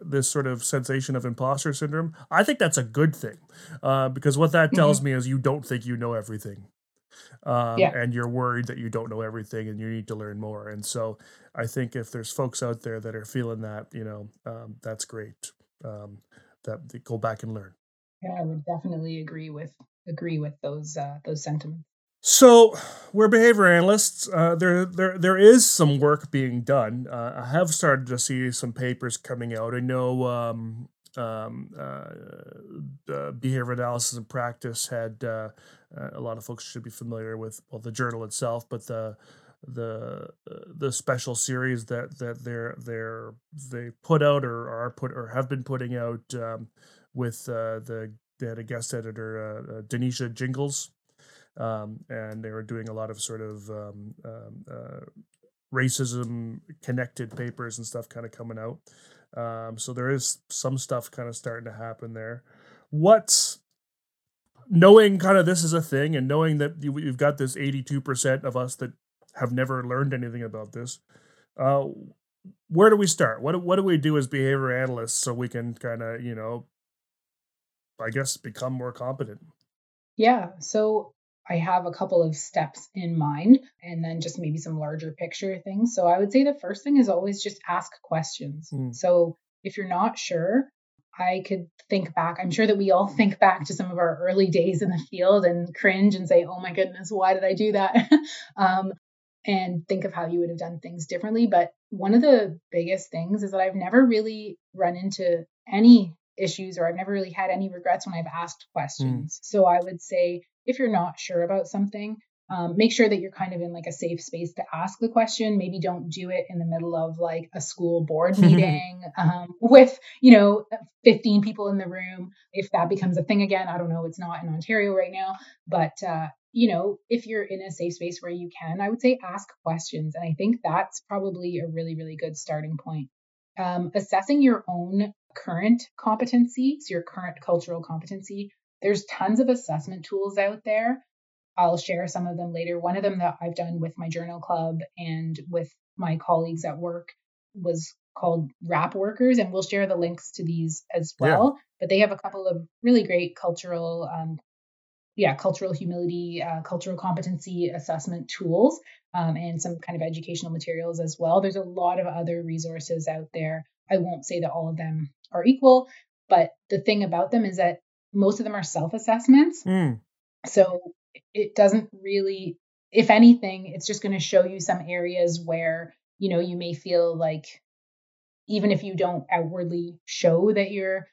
this sort of sensation of imposter syndrome, I think that's a good thing, because what that tells me is you don't think you know everything, and you're worried that you don't know everything and you need to learn more. And so I think if there's folks out there that are feeling that, that's great, that they go back and learn. Yeah, I would definitely agree with those sentiments. So we're behavior analysts. There is some work being done. I have started to see some papers coming out. I know Behavior Analysis and Practice had a lot of folks should be familiar with the journal itself, but the special series that they put out or have been putting out with they had a guest editor, Denisha Jingles. And they were doing a lot of sort of racism-connected papers and stuff kind of coming out. So there is some stuff kind of starting to happen there. Knowing kind of this is a thing, and knowing that you've got this 82% of us that have never learned anything about this, where do we start? What do we do as behavior analysts so we can kind of I guess, become more competent? Yeah. So I have a couple of steps in mind and then just maybe some larger picture things. So I would say the first thing is always just ask questions. So if you're not sure, I could think back. I'm sure that we all think back to some of our early days in the field and cringe and say, oh my goodness, why did I do that? And think of how you would have done things differently. But one of the biggest things is that I've never really run into any issues, or I've never really had any regrets when I've asked questions. So I would say, if you're not sure about something, make sure that you're kind of in like a safe space to ask the question. Maybe don't do it in the middle of like a school board meeting with, 15 people in the room. If that becomes a thing again, I don't know, it's not in Ontario right now. But, if you're in a safe space where you can, I would say ask questions. And I think that's probably a really, really good starting point. Assessing your own current competency, so your current cultural competency. There's tons of assessment tools out there. I'll share some of them later. One of them that I've done with my journal club and with my colleagues at work was called Rapworkers, and we'll share the links to these as well. Yeah. But they have a couple of really great cultural humility, cultural competency assessment tools, and some kind of educational materials as well. There's a lot of other resources out there. I won't say that all of them are equal, but the thing about them is that most of them are self-assessments. So it doesn't really, if anything, it's just going to show you some areas where, you may feel like, even if you don't outwardly show that you're,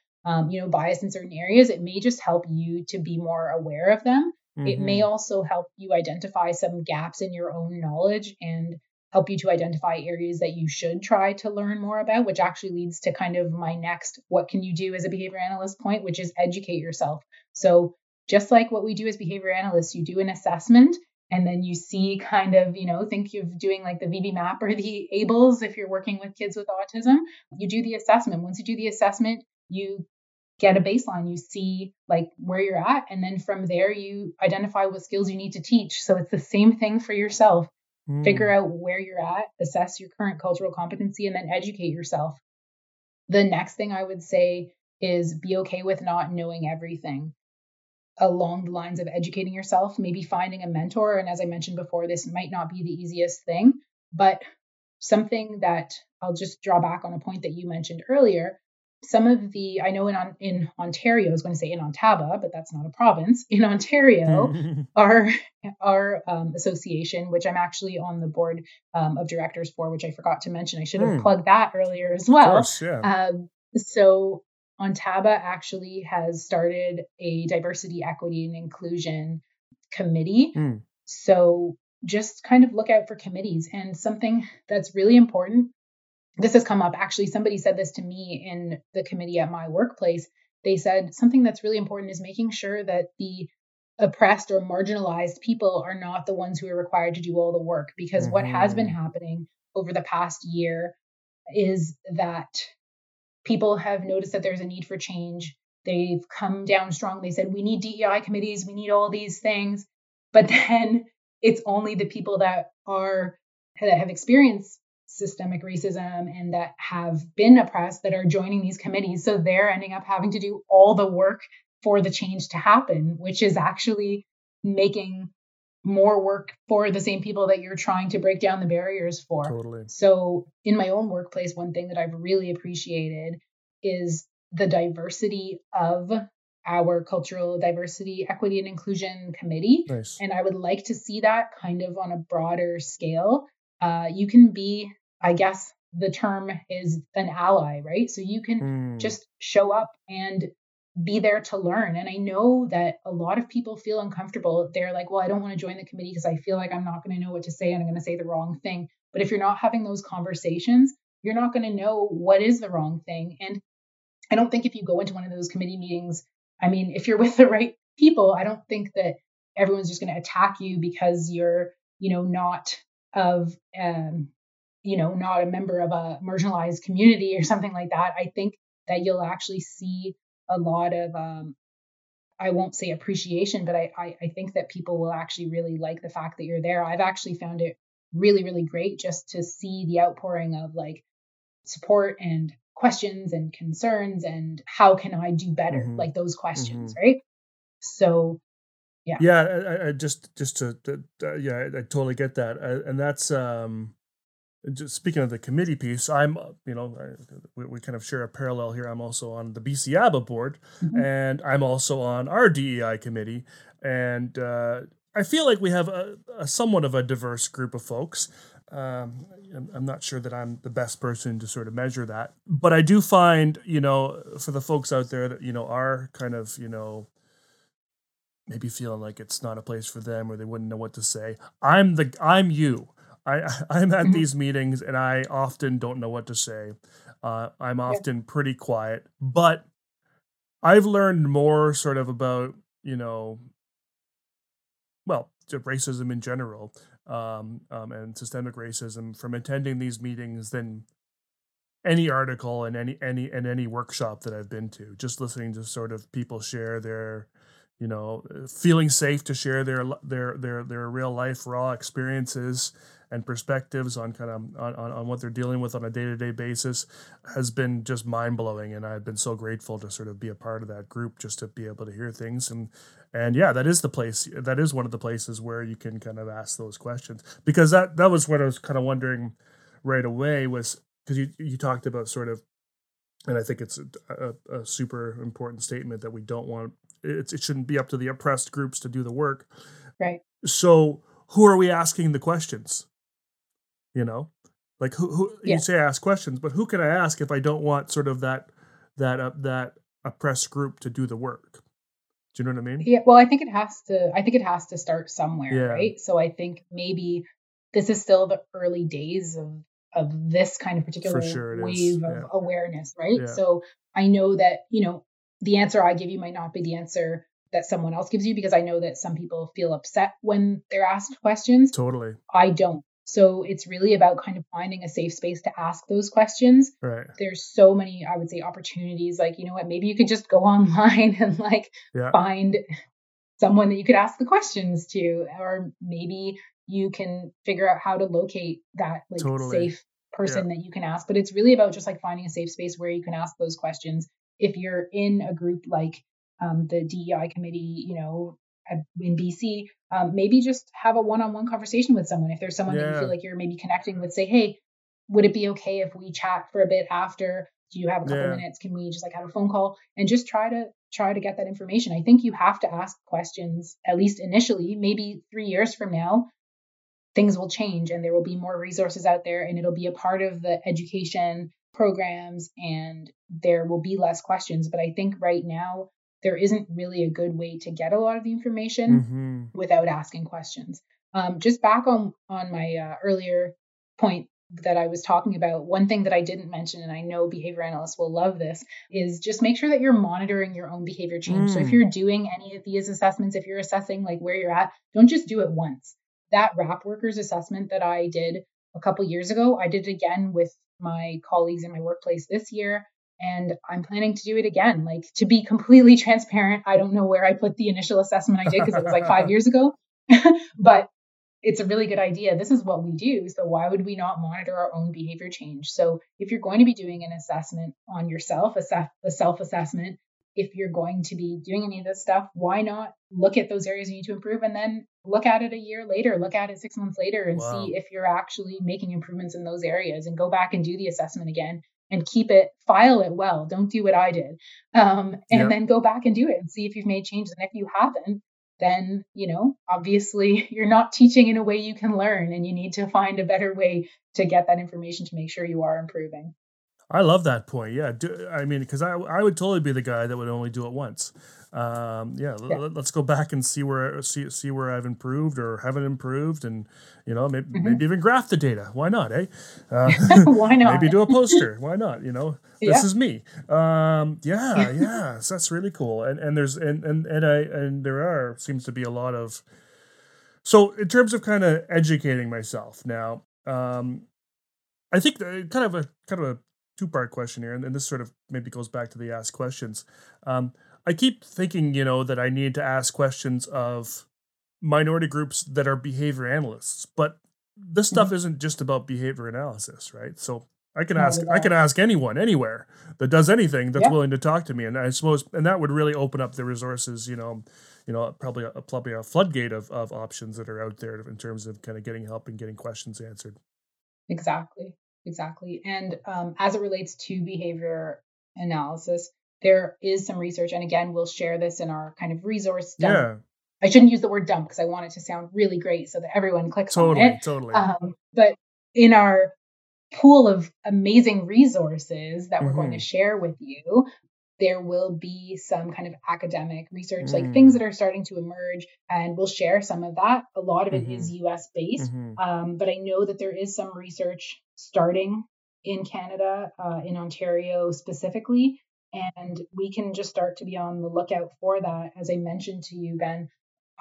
biased in certain areas, it may just help you to be more aware of them. Mm-hmm. It may also help you identify some gaps in your own knowledge and help you to identify areas that you should try to learn more about, which actually leads to kind of my next, what can you do as a behavior analyst point, which is educate yourself. So just like what we do as behavior analysts, you do an assessment and then you see kind of, think you're doing like the VB-MAP or the ABLEs if you're working with kids with autism. You do the assessment. Once you do the assessment, you get a baseline, you see like where you're at. And then from there, you identify what skills you need to teach. So it's the same thing for yourself. Figure out where you're at, assess your current cultural competency, and then educate yourself. The next thing I would say is be okay with not knowing everything. Along the lines of educating yourself, maybe finding a mentor. And as I mentioned before, this might not be the easiest thing, but something that I'll just draw back on a point that you mentioned earlier. Some of the, I know in Ontario, I was going to say in Ontaba, but that's not a province. In Ontario, our association, which I'm actually on the board of directors for, which I forgot to mention. I should have plugged that earlier as well. Of course, yeah. So Ontaba actually has started a diversity, equity, and inclusion committee. So just kind of look out for committees. And something that's really important, this has come up. Actually, somebody said this to me in the committee at my workplace. They said something that's really important is making sure that the oppressed or marginalized people are not the ones who are required to do all the work. Because what has been happening over the past year is that people have noticed that there's a need for change. They've come down strong. They said, we need DEI committees. We need all these things. But then it's only the people that have experienced systemic racism and that have been oppressed that are joining these committees. So they're ending up having to do all the work for the change to happen, which is actually making more work for the same people that you're trying to break down the barriers for. Totally. So in my own workplace, one thing that I've really appreciated is the diversity of our cultural diversity, equity, and inclusion committee. Nice. And I would like to see that kind of on a broader scale. You can be, I guess the term is an ally, right? So you can just show up and be there to learn. And I know that a lot of people feel uncomfortable. They're like, well, I don't want to join the committee because I feel like I'm not going to know what to say and I'm going to say the wrong thing. But if you're not having those conversations, you're not going to know what is the wrong thing. And I don't think if you go into one of those committee meetings, I mean, if you're with the right people, I don't think that everyone's just going to attack you because you're, not a member of a marginalized community or something like that. I think that you'll actually see a lot of, I won't say appreciation, but I think that people will actually really like the fact that you're there. I've actually found it really, really great just to see the outpouring of like support and questions and concerns and how can I do better? Mm-hmm. Like those questions, mm-hmm. right? So, yeah. Yeah, I just to yeah, I totally get that. And that's, just speaking of the committee piece, I'm, you know, we kind of share a parallel here. I'm also on the BCABA board, mm-hmm. and I'm also on our DEI committee. And I feel like we have a somewhat of a diverse group of folks. I'm not sure that I'm the best person to sort of measure that. But I do find, you know, for the folks out there that, you know, are kind of, you know, maybe feeling like it's not a place for them or they wouldn't know what to say. I'm you. I'm at these meetings and I often don't know what to say. I'm often pretty quiet, but I've learned more sort of about, you know, well, racism in general, and systemic racism from attending these meetings than any article and any workshop that I've been to. Just listening to sort of people share their, you know, feeling safe to share their real life raw experiences and perspectives on kind of on what they're dealing with on a day-to-day basis has been just mind-blowing. And I've been so grateful to sort of be a part of that group, just to be able to hear things. And yeah, that is the place, that is one of the places where you can kind of ask those questions, because that was what I was kind of wondering right away, was because you talked about sort of, and I think it's a super important statement that we don't want, it shouldn't be up to the oppressed groups to do the work. Right. So who are we asking the questions? You know, like who yeah. you say ask questions, but who can I ask if I don't want sort of that oppressed group to do the work? Do you know what I mean? Yeah. Well, I think it has to start somewhere, yeah. right? So I think maybe this is still the early days of this kind of particular wave of awareness, right? Yeah. So I know that, you know, the answer I give you might not be the answer that someone else gives you, because I know that some people feel upset when they're asked questions. Totally. I don't. So it's really about kind of finding a safe space to ask those questions. Right. There's so many, I would say, opportunities. Like, you know what, maybe you could just go online and like find someone that you could ask the questions to, or maybe you can figure out how to locate that like safe person that you can ask. But it's really about just like finding a safe space where you can ask those questions. If you're in a group like the DEI committee, you know, in BC, maybe just have a one-on-one conversation with someone. If there's someone that you feel like you're maybe connecting with, say, hey, would it be okay if we chat for a bit after? Do you have a couple minutes? Can we just like have a phone call? And just try to get that information. I think you have to ask questions, at least initially. Maybe 3 years from now, things will change and there will be more resources out there, and it'll be a part of the education programs and there will be less questions. But I think right now, there isn't really a good way to get a lot of the information without asking questions. Just back on my earlier point that I was talking about, one thing that I didn't mention, and I know behavior analysts will love this, is just make sure that you're monitoring your own behavior change. So if you're doing any of these assessments, if you're assessing like where you're at, don't just do it once. That Rapworkers assessment that I did a couple years ago, I did it again with my colleagues in my workplace this year. And I'm planning to do it again. Like, to be completely transparent, I don't know where I put the initial assessment I did, because it was like 5 years ago, but it's a really good idea. This is what we do. So why would we not monitor our own behavior change? So if you're going to be doing an assessment on yourself, a self-assessment, if you're going to be doing any of this stuff, why not look at those areas you need to improve, and then look at it a year later, look at it 6 months later, and see if you're actually making improvements in those areas, and go back and do the assessment again. And keep it, file it well. Don't do what I did. And then go back and do it and see if you've made changes. And if you haven't, then, you know, obviously you're not teaching in a way you can learn, and you need to find a better way to get that information to make sure you are improving. I love that point. Yeah. I mean, because I would totally be the guy that would only do it once. Let's go back and see where I've improved or haven't improved, and, you know, maybe even graph the data. Why not, eh? Why not? Maybe do a poster. Why not? You know, this is me. So that's really cool. And there's there seems to be a lot of. So in terms of kind of educating myself now, I think kind of a two-part question here, and this sort of maybe goes back to the ask questions. I keep thinking, you know, that I need to ask questions of minority groups that are behavior analysts, but this stuff isn't just about behavior analysis, right? So I can ask anyone anywhere that does anything that's willing to talk to me, and I suppose that would really open up the resources, probably a floodgate of options that are out there in terms of kind of getting help and getting questions answered. Exactly. And as it relates to behavior analysis, there is some research, and again, we'll share this in our kind of resource dump. Yeah. I shouldn't use the word dump because I want it to sound really great so that everyone clicks on it. Totally. But in our pool of amazing resources that we're going to share with you, there will be some kind of academic research, like things that are starting to emerge, and we'll share some of that. A lot of it is US based, but I know that there is some research starting in Canada, in Ontario specifically, and we can just start to be on the lookout for that. As I mentioned to you, Ben,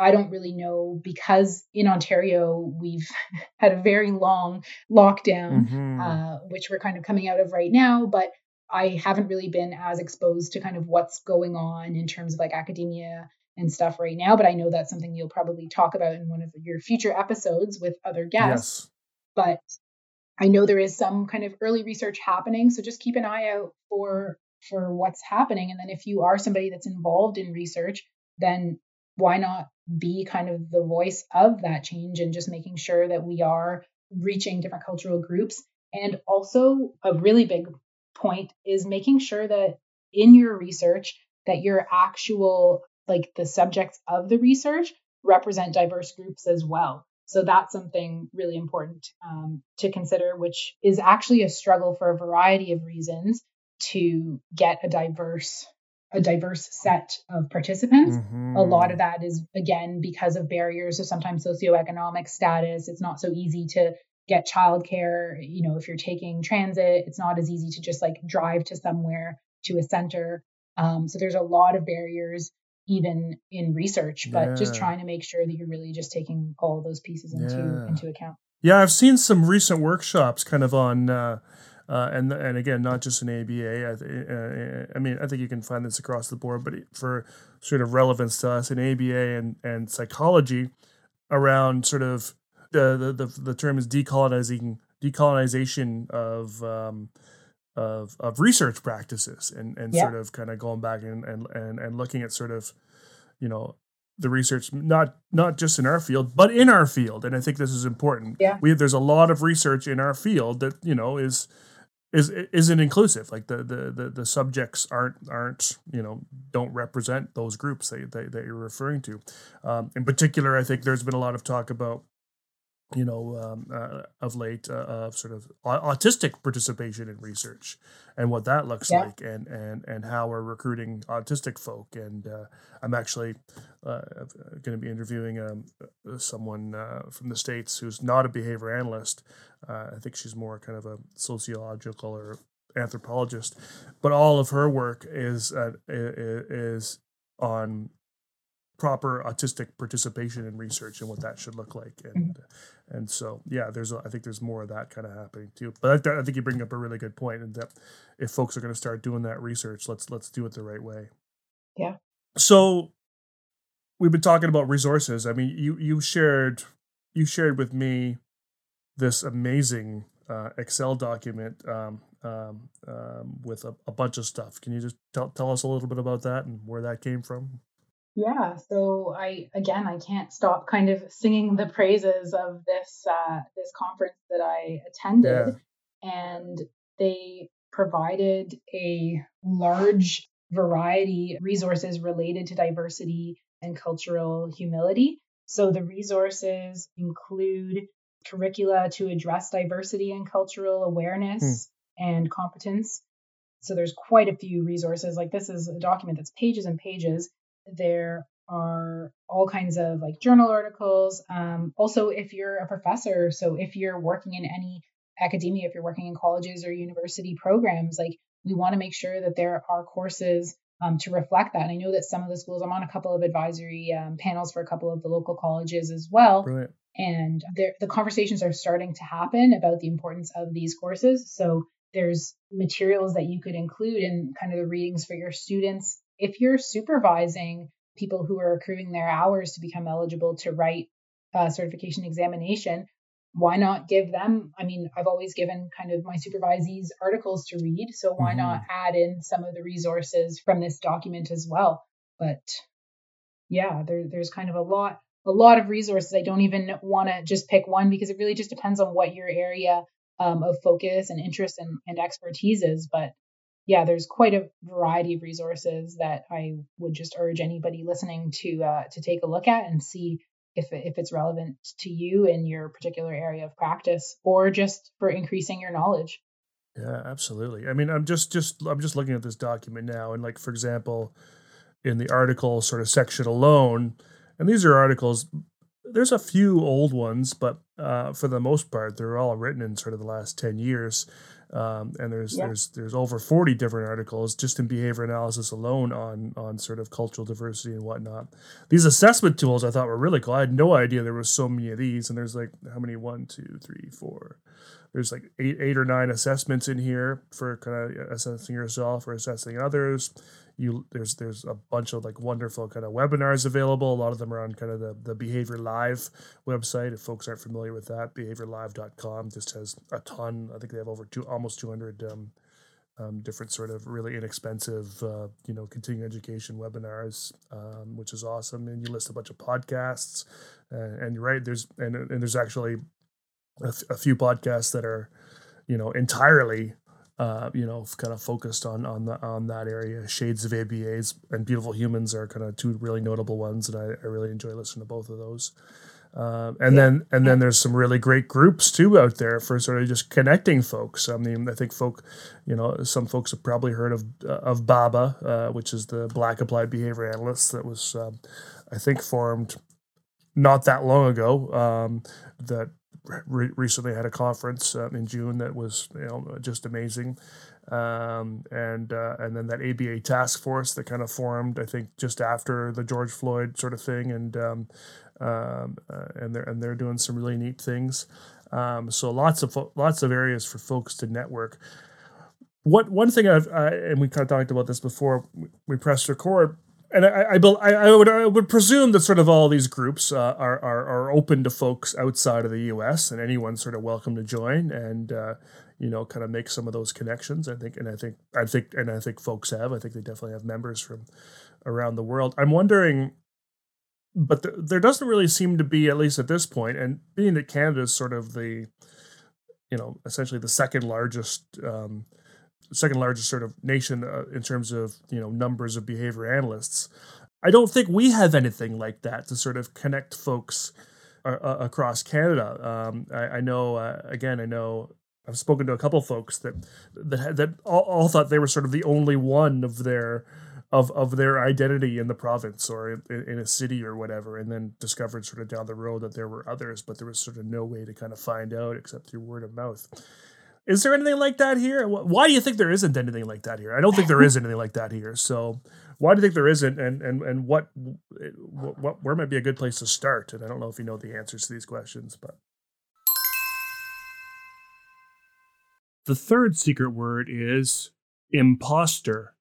I don't really know, because in Ontario, we've had a very long lockdown, which we're kind of coming out of right now, but I haven't really been as exposed to kind of what's going on in terms of like academia and stuff right now. But I know that's something you'll probably talk about in one of your future episodes with other guests. Yes. But I know there is some kind of early research happening. So just keep an eye out for what's happening. And then if you are somebody that's involved in research, then why not be kind of the voice of that change and just making sure that we are reaching different cultural groups. And also a really big point is making sure that in your research that your actual, like the subjects of the research represent diverse groups as well. So that's something really important to consider, which is actually a struggle for a variety of reasons to get a diverse set of participants. A lot of that is, again, because of barriers. So sometimes socioeconomic status, it's not so easy to get childcare. If you're taking transit, it's not as easy to just like drive to somewhere, to a center. So there's a lot of barriers even in research, but just trying to make sure that you're really just taking all of those pieces into account. Yeah. I've seen some recent workshops kind of on, and again, not just in ABA. I think you can find this across the board, but for sort of relevance to us in ABA and psychology around sort of the term is decolonization of research practices and sort of kind of going back and looking at sort of, the research, not just in our field, but in our field. And I think this is important. Yeah. There's a lot of research in our field that, isn't inclusive. Like the subjects aren't don't represent those groups that you're referring to. In particular, I think there's been a lot of talk about of late of sort of autistic participation in research and what that looks like and how we're recruiting autistic folk. And I'm actually going to be interviewing someone from the States who's not a behavior analyst. I think she's more kind of a sociological or anthropologist, but all of her work is on proper autistic participation in research and what that should look like, and so I think there's more of that kind of happening too. But I think you bring up a really good point, and that if folks are going to start doing that research, let's do it the right way. Yeah. So we've been talking about resources. I mean, you shared with me this amazing Excel document with a bunch of stuff. Can you just tell us a little bit about that and where that came from? Yeah, so I can't stop kind of singing the praises of this this conference that I attended, and they provided a large variety of resources related to diversity and cultural humility. So the resources include curricula to address diversity and cultural awareness and competence. So there's quite a few resources. Like, this is a document that's pages and pages. There are all kinds of like journal articles. Also, if you're a professor, so if you're working in any academia, if you're working in colleges or university programs, like, we want to make sure that there are courses to reflect that. And I know that some of the schools, I'm on a couple of advisory panels for a couple of the local colleges as well. Brilliant. And the conversations are starting to happen about the importance of these courses. So there's materials that you could include in kind of the readings for your students. If you're supervising people who are accruing their hours to become eligible to write a certification examination, why not give them? I mean, I've always given kind of my supervisees articles to read, so why not add in some of the resources from this document as well? But yeah, there's kind of a lot of resources. I don't even want to just pick one because it really just depends on what your area of focus and interest and expertise is. But yeah, there's quite a variety of resources that I would just urge anybody listening to take a look at and see if it's relevant to you in your particular area of practice, or just for increasing your knowledge. Yeah, absolutely. I mean, I'm just looking at this document now, and like, for example, in the article sort of section alone, and these are articles, there's a few old ones, but for the most part, they're all written in sort of the last 10 years. And there's over 40 different articles just in behavior analysis alone on sort of cultural diversity and whatnot. These assessment tools I thought were really cool. I had no idea there were so many of these. And there's like, how many? 1, 2, 3, 4. There's like eight or nine assessments in here for kind of assessing yourself or assessing others. There's a bunch of like wonderful kind of webinars available. A lot of them are on kind of the Behavior Live website. If folks aren't familiar with that, behaviorlive.com just has a ton. I think they have over almost 200 different sort of really inexpensive, continuing education webinars, which is awesome. And you list a bunch of podcasts, and you're right. There's actually a few podcasts that are, entirely kind of focused on that area. Shades of ABAs and Beautiful Humans are kind of two really notable ones, and I really enjoy listening to both of those. Then there's some really great groups too out there for sort of just connecting folks. I mean, I think some folks have probably heard of BABA, which is the Black Applied Behavior Analysts, that was I think formed not that long ago. That recently had a conference in June that was just amazing, and then that ABA task force that kind of formed I think just after the George Floyd sort of thing, and they're doing some really neat things. So lots of areas for folks to network. What one thing and we kind of talked about this before we pressed record. And I would presume that sort of all these groups are open to folks outside of the U.S., and anyone's sort of welcome to join and kind of make some of those connections. I think folks have. I think they definitely have members from around the world. I'm wondering, but there doesn't really seem to be, at least at this point, and being that Canada is sort of the, essentially the second largest sort of nation in terms of, numbers of behavior analysts. I don't think we have anything like that to sort of connect folks across Canada. I know I've spoken to a couple folks that all thought they were sort of the only one of their identity in the province or in a city or whatever, and then discovered sort of down the road that there were others, but there was sort of no way to kind of find out except through word of mouth. Is there anything like that here? Why do you think there isn't anything like that here? I don't think there is anything like that here. So why do you think there isn't? And what where might be a good place to start? And I don't know if you know the answers to these questions, but. The third secret word is imposter.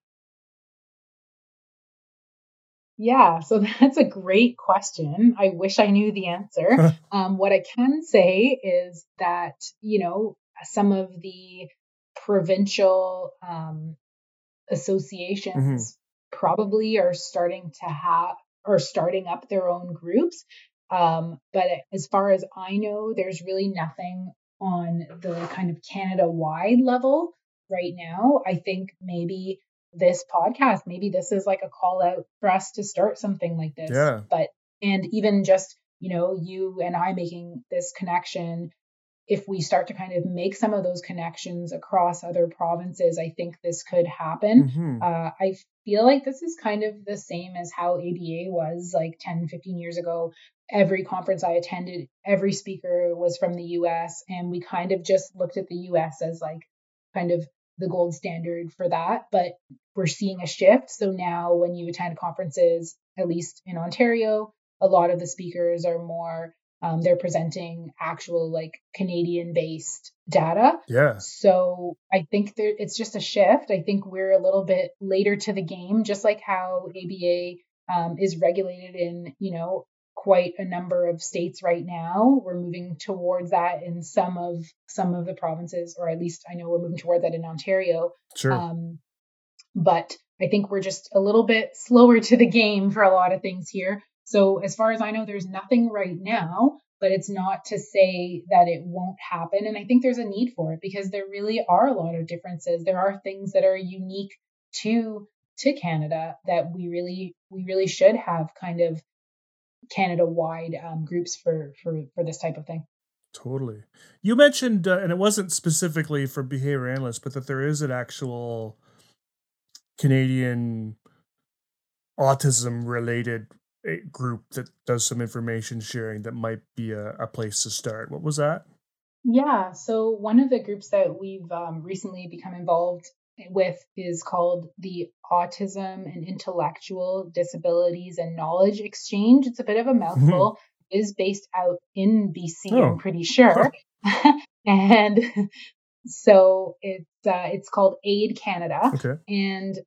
Yeah, so that's a great question. I wish I knew the answer. What I can say is that, some of the provincial associations probably are starting up their own groups. But as far as I know, there's really nothing on the kind of Canada-wide level right now. I think maybe this podcast, maybe this is like a call out for us to start something like this. Yeah. But, and even just, you and I making this connection, if we start to kind of make some of those connections across other provinces, I think this could happen. Mm-hmm. I feel like this is kind of the same as how ABA was like 10, 15 years ago. Every conference I attended, every speaker was from the US, and we kind of just looked at the US as like kind of the gold standard for that. But we're seeing a shift. So now when you attend conferences, at least in Ontario, a lot of the speakers are more they're presenting actual like Canadian-based data. Yeah. So I think it's just a shift. I think we're a little bit later to the game, just like how ABA is regulated in, quite a number of states right now. We're moving towards that in some of the provinces, or at least I know we're moving toward that in Ontario. Sure. But I think we're just a little bit slower to the game for a lot of things here. So as far as I know, there's nothing right now, but it's not to say that it won't happen. And I think there's a need for it because there really are a lot of differences. There are things that are unique to Canada that we really should have kind of Canada-wide groups for this type of thing. Totally. You mentioned, and it wasn't specifically for behavior analysts, but that there is an actual Canadian autism-related group that does some information sharing that might be a place to start. What was that? Yeah. So one of the groups that we've recently become involved with is called the Autism and Intellectual Disabilities and Knowledge Exchange. It's a bit of a mouthful. It is based out in BC, I'm pretty sure. And so it's called Aid Canada. Okay. And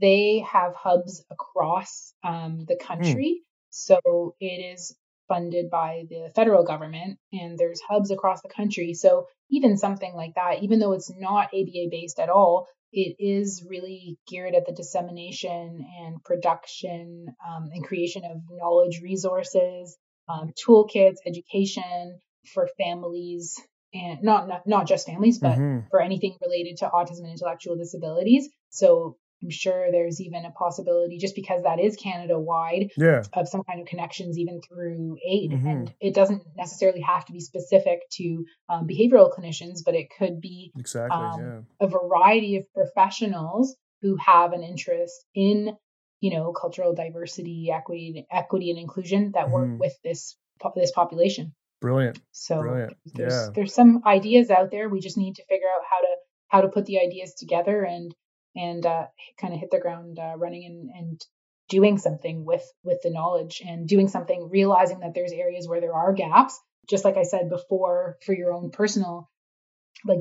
they have hubs across the country. So it is funded by the federal government, and there's hubs across the country. So even something like that, even though it's not ABA based at all, it is really geared at the dissemination and production and creation of knowledge resources, toolkits, education for families, and not just families, but for anything related to autism and intellectual disabilities. So I'm sure there's even a possibility, just because that is Canada-wide, of some kind of connections even through AID. And it doesn't necessarily have to be specific to behavioral clinicians, but it could be a variety of professionals who have an interest in, cultural diversity, equity and inclusion that work with this population. Brilliant. So there's some ideas out there. We just need to figure out how to put the ideas together and kind of hit the ground running and doing something with the knowledge and doing something, realizing that there's areas where there are gaps, just like I said before, for your own personal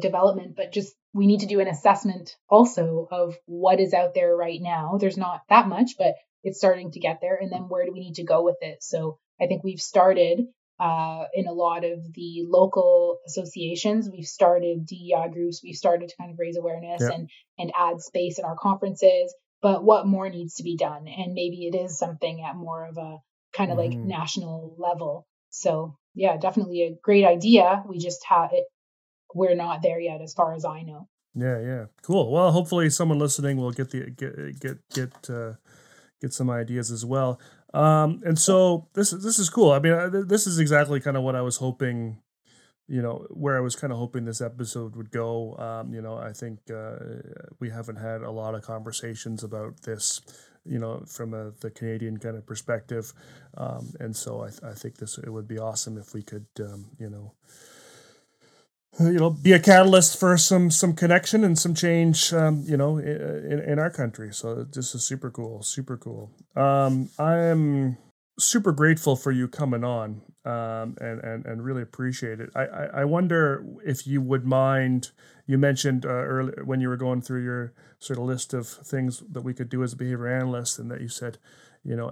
development, but just we need to do an assessment also of what is out there right now. There's not that much, but it's starting to get there. And then where do we need to go with it? So I think we've started in a lot of the local associations. We've started DEI groups. We've started to kind of raise awareness and add space in our conferences. But what more needs to be done? And maybe it is something at more of a kind of national level. So yeah, definitely a great idea. We just have it. We're not there yet, as far as I know. Yeah, yeah, cool. Well, hopefully someone listening will get some ideas as well. And so this is cool. I mean, this is exactly kind of what I was hoping, where I was kind of hoping this episode would go. I think we haven't had a lot of conversations about this, from the Canadian kind of perspective. And so I think it would be awesome if we could, be a catalyst for some connection and some change, in our country. So this is super cool, super cool. I am super grateful for you coming on, and really appreciate it. I wonder if you would mind, you mentioned earlier when you were going through your sort of list of things that we could do as a behavior analyst, and that you said,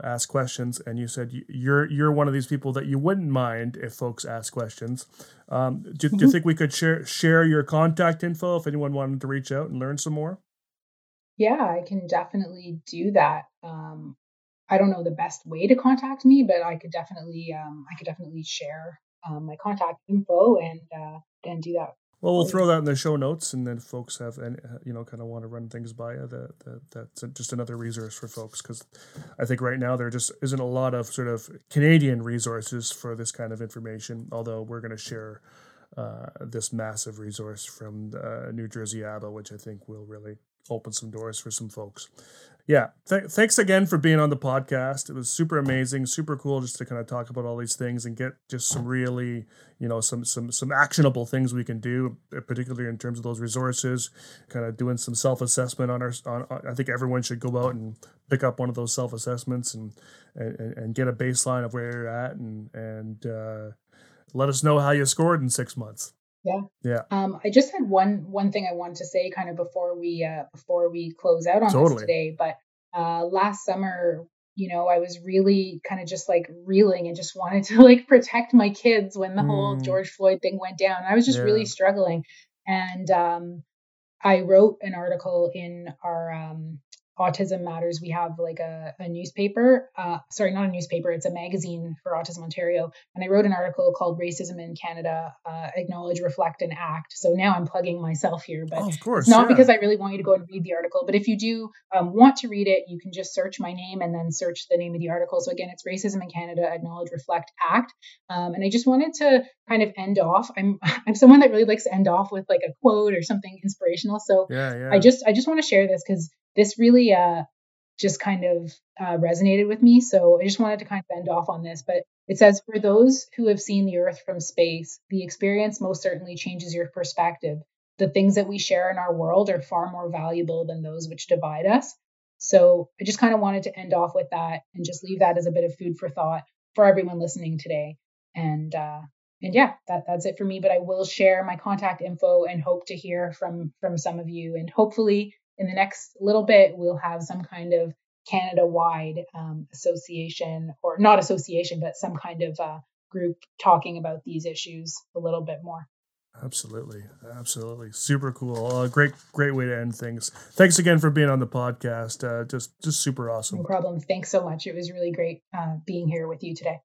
ask questions. And you said you're one of these people that you wouldn't mind if folks ask questions. Do you think we could share your contact info if anyone wanted to reach out and learn some more? Yeah, I can definitely do that. I don't know the best way to contact me, but I could definitely share my contact info and do that. Well, we'll throw that in the show notes, and then if folks have, kind of want to run things by you, that's just another resource for folks, because I think right now there just isn't a lot of sort of Canadian resources for this kind of information, although we're going to share this massive resource from New Jersey ABA, which I think will really open some doors for some folks. Yeah. Thanks again for being on the podcast. It was super amazing, super cool just to kind of talk about all these things and get just some really, some actionable things we can do, particularly in terms of those resources, kind of doing some self-assessment I think everyone should go out and pick up one of those self-assessments and get a baseline of where you're at and let us know how you scored in 6 months. Yeah. Yeah. I just had one thing I wanted to say kind of before we close out on this today, but last summer you know, I was really kind of just like reeling and just wanted to like protect my kids when the whole George Floyd thing went down. I was just really struggling. And I wrote an article in our Autism Matters. We have like a newspaper, it's a magazine for Autism Ontario. And I wrote an article called Racism in Canada, Acknowledge, Reflect and Act. So now I'm plugging myself here, but it's not because I really want you to go and read the article. But if you do want to read it, you can just search my name and then search the name of the article. So again, it's Racism in Canada, Acknowledge, Reflect, Act. And I just wanted to kind of end off. I'm someone that really likes to end off with like a quote or something inspirational. So I just want to share this because this really just kind of resonated with me. So I just wanted to kind of end off on this, but it says, for those who have seen the earth from space, the experience most certainly changes your perspective. The things that we share in our world are far more valuable than those which divide us. So I just kind of wanted to end off with that and just leave that as a bit of food for thought for everyone listening today. And yeah, that's it for me, but I will share my contact info and hope to hear from some of you. And hopefully in the next little bit, we'll have some kind of Canada-wide association, or not association, but some kind of group talking about these issues a little bit more. Absolutely. Absolutely. Super cool. Great way to end things. Thanks again for being on the podcast. Just super awesome. No problem. Thanks so much. It was really great being here with you today.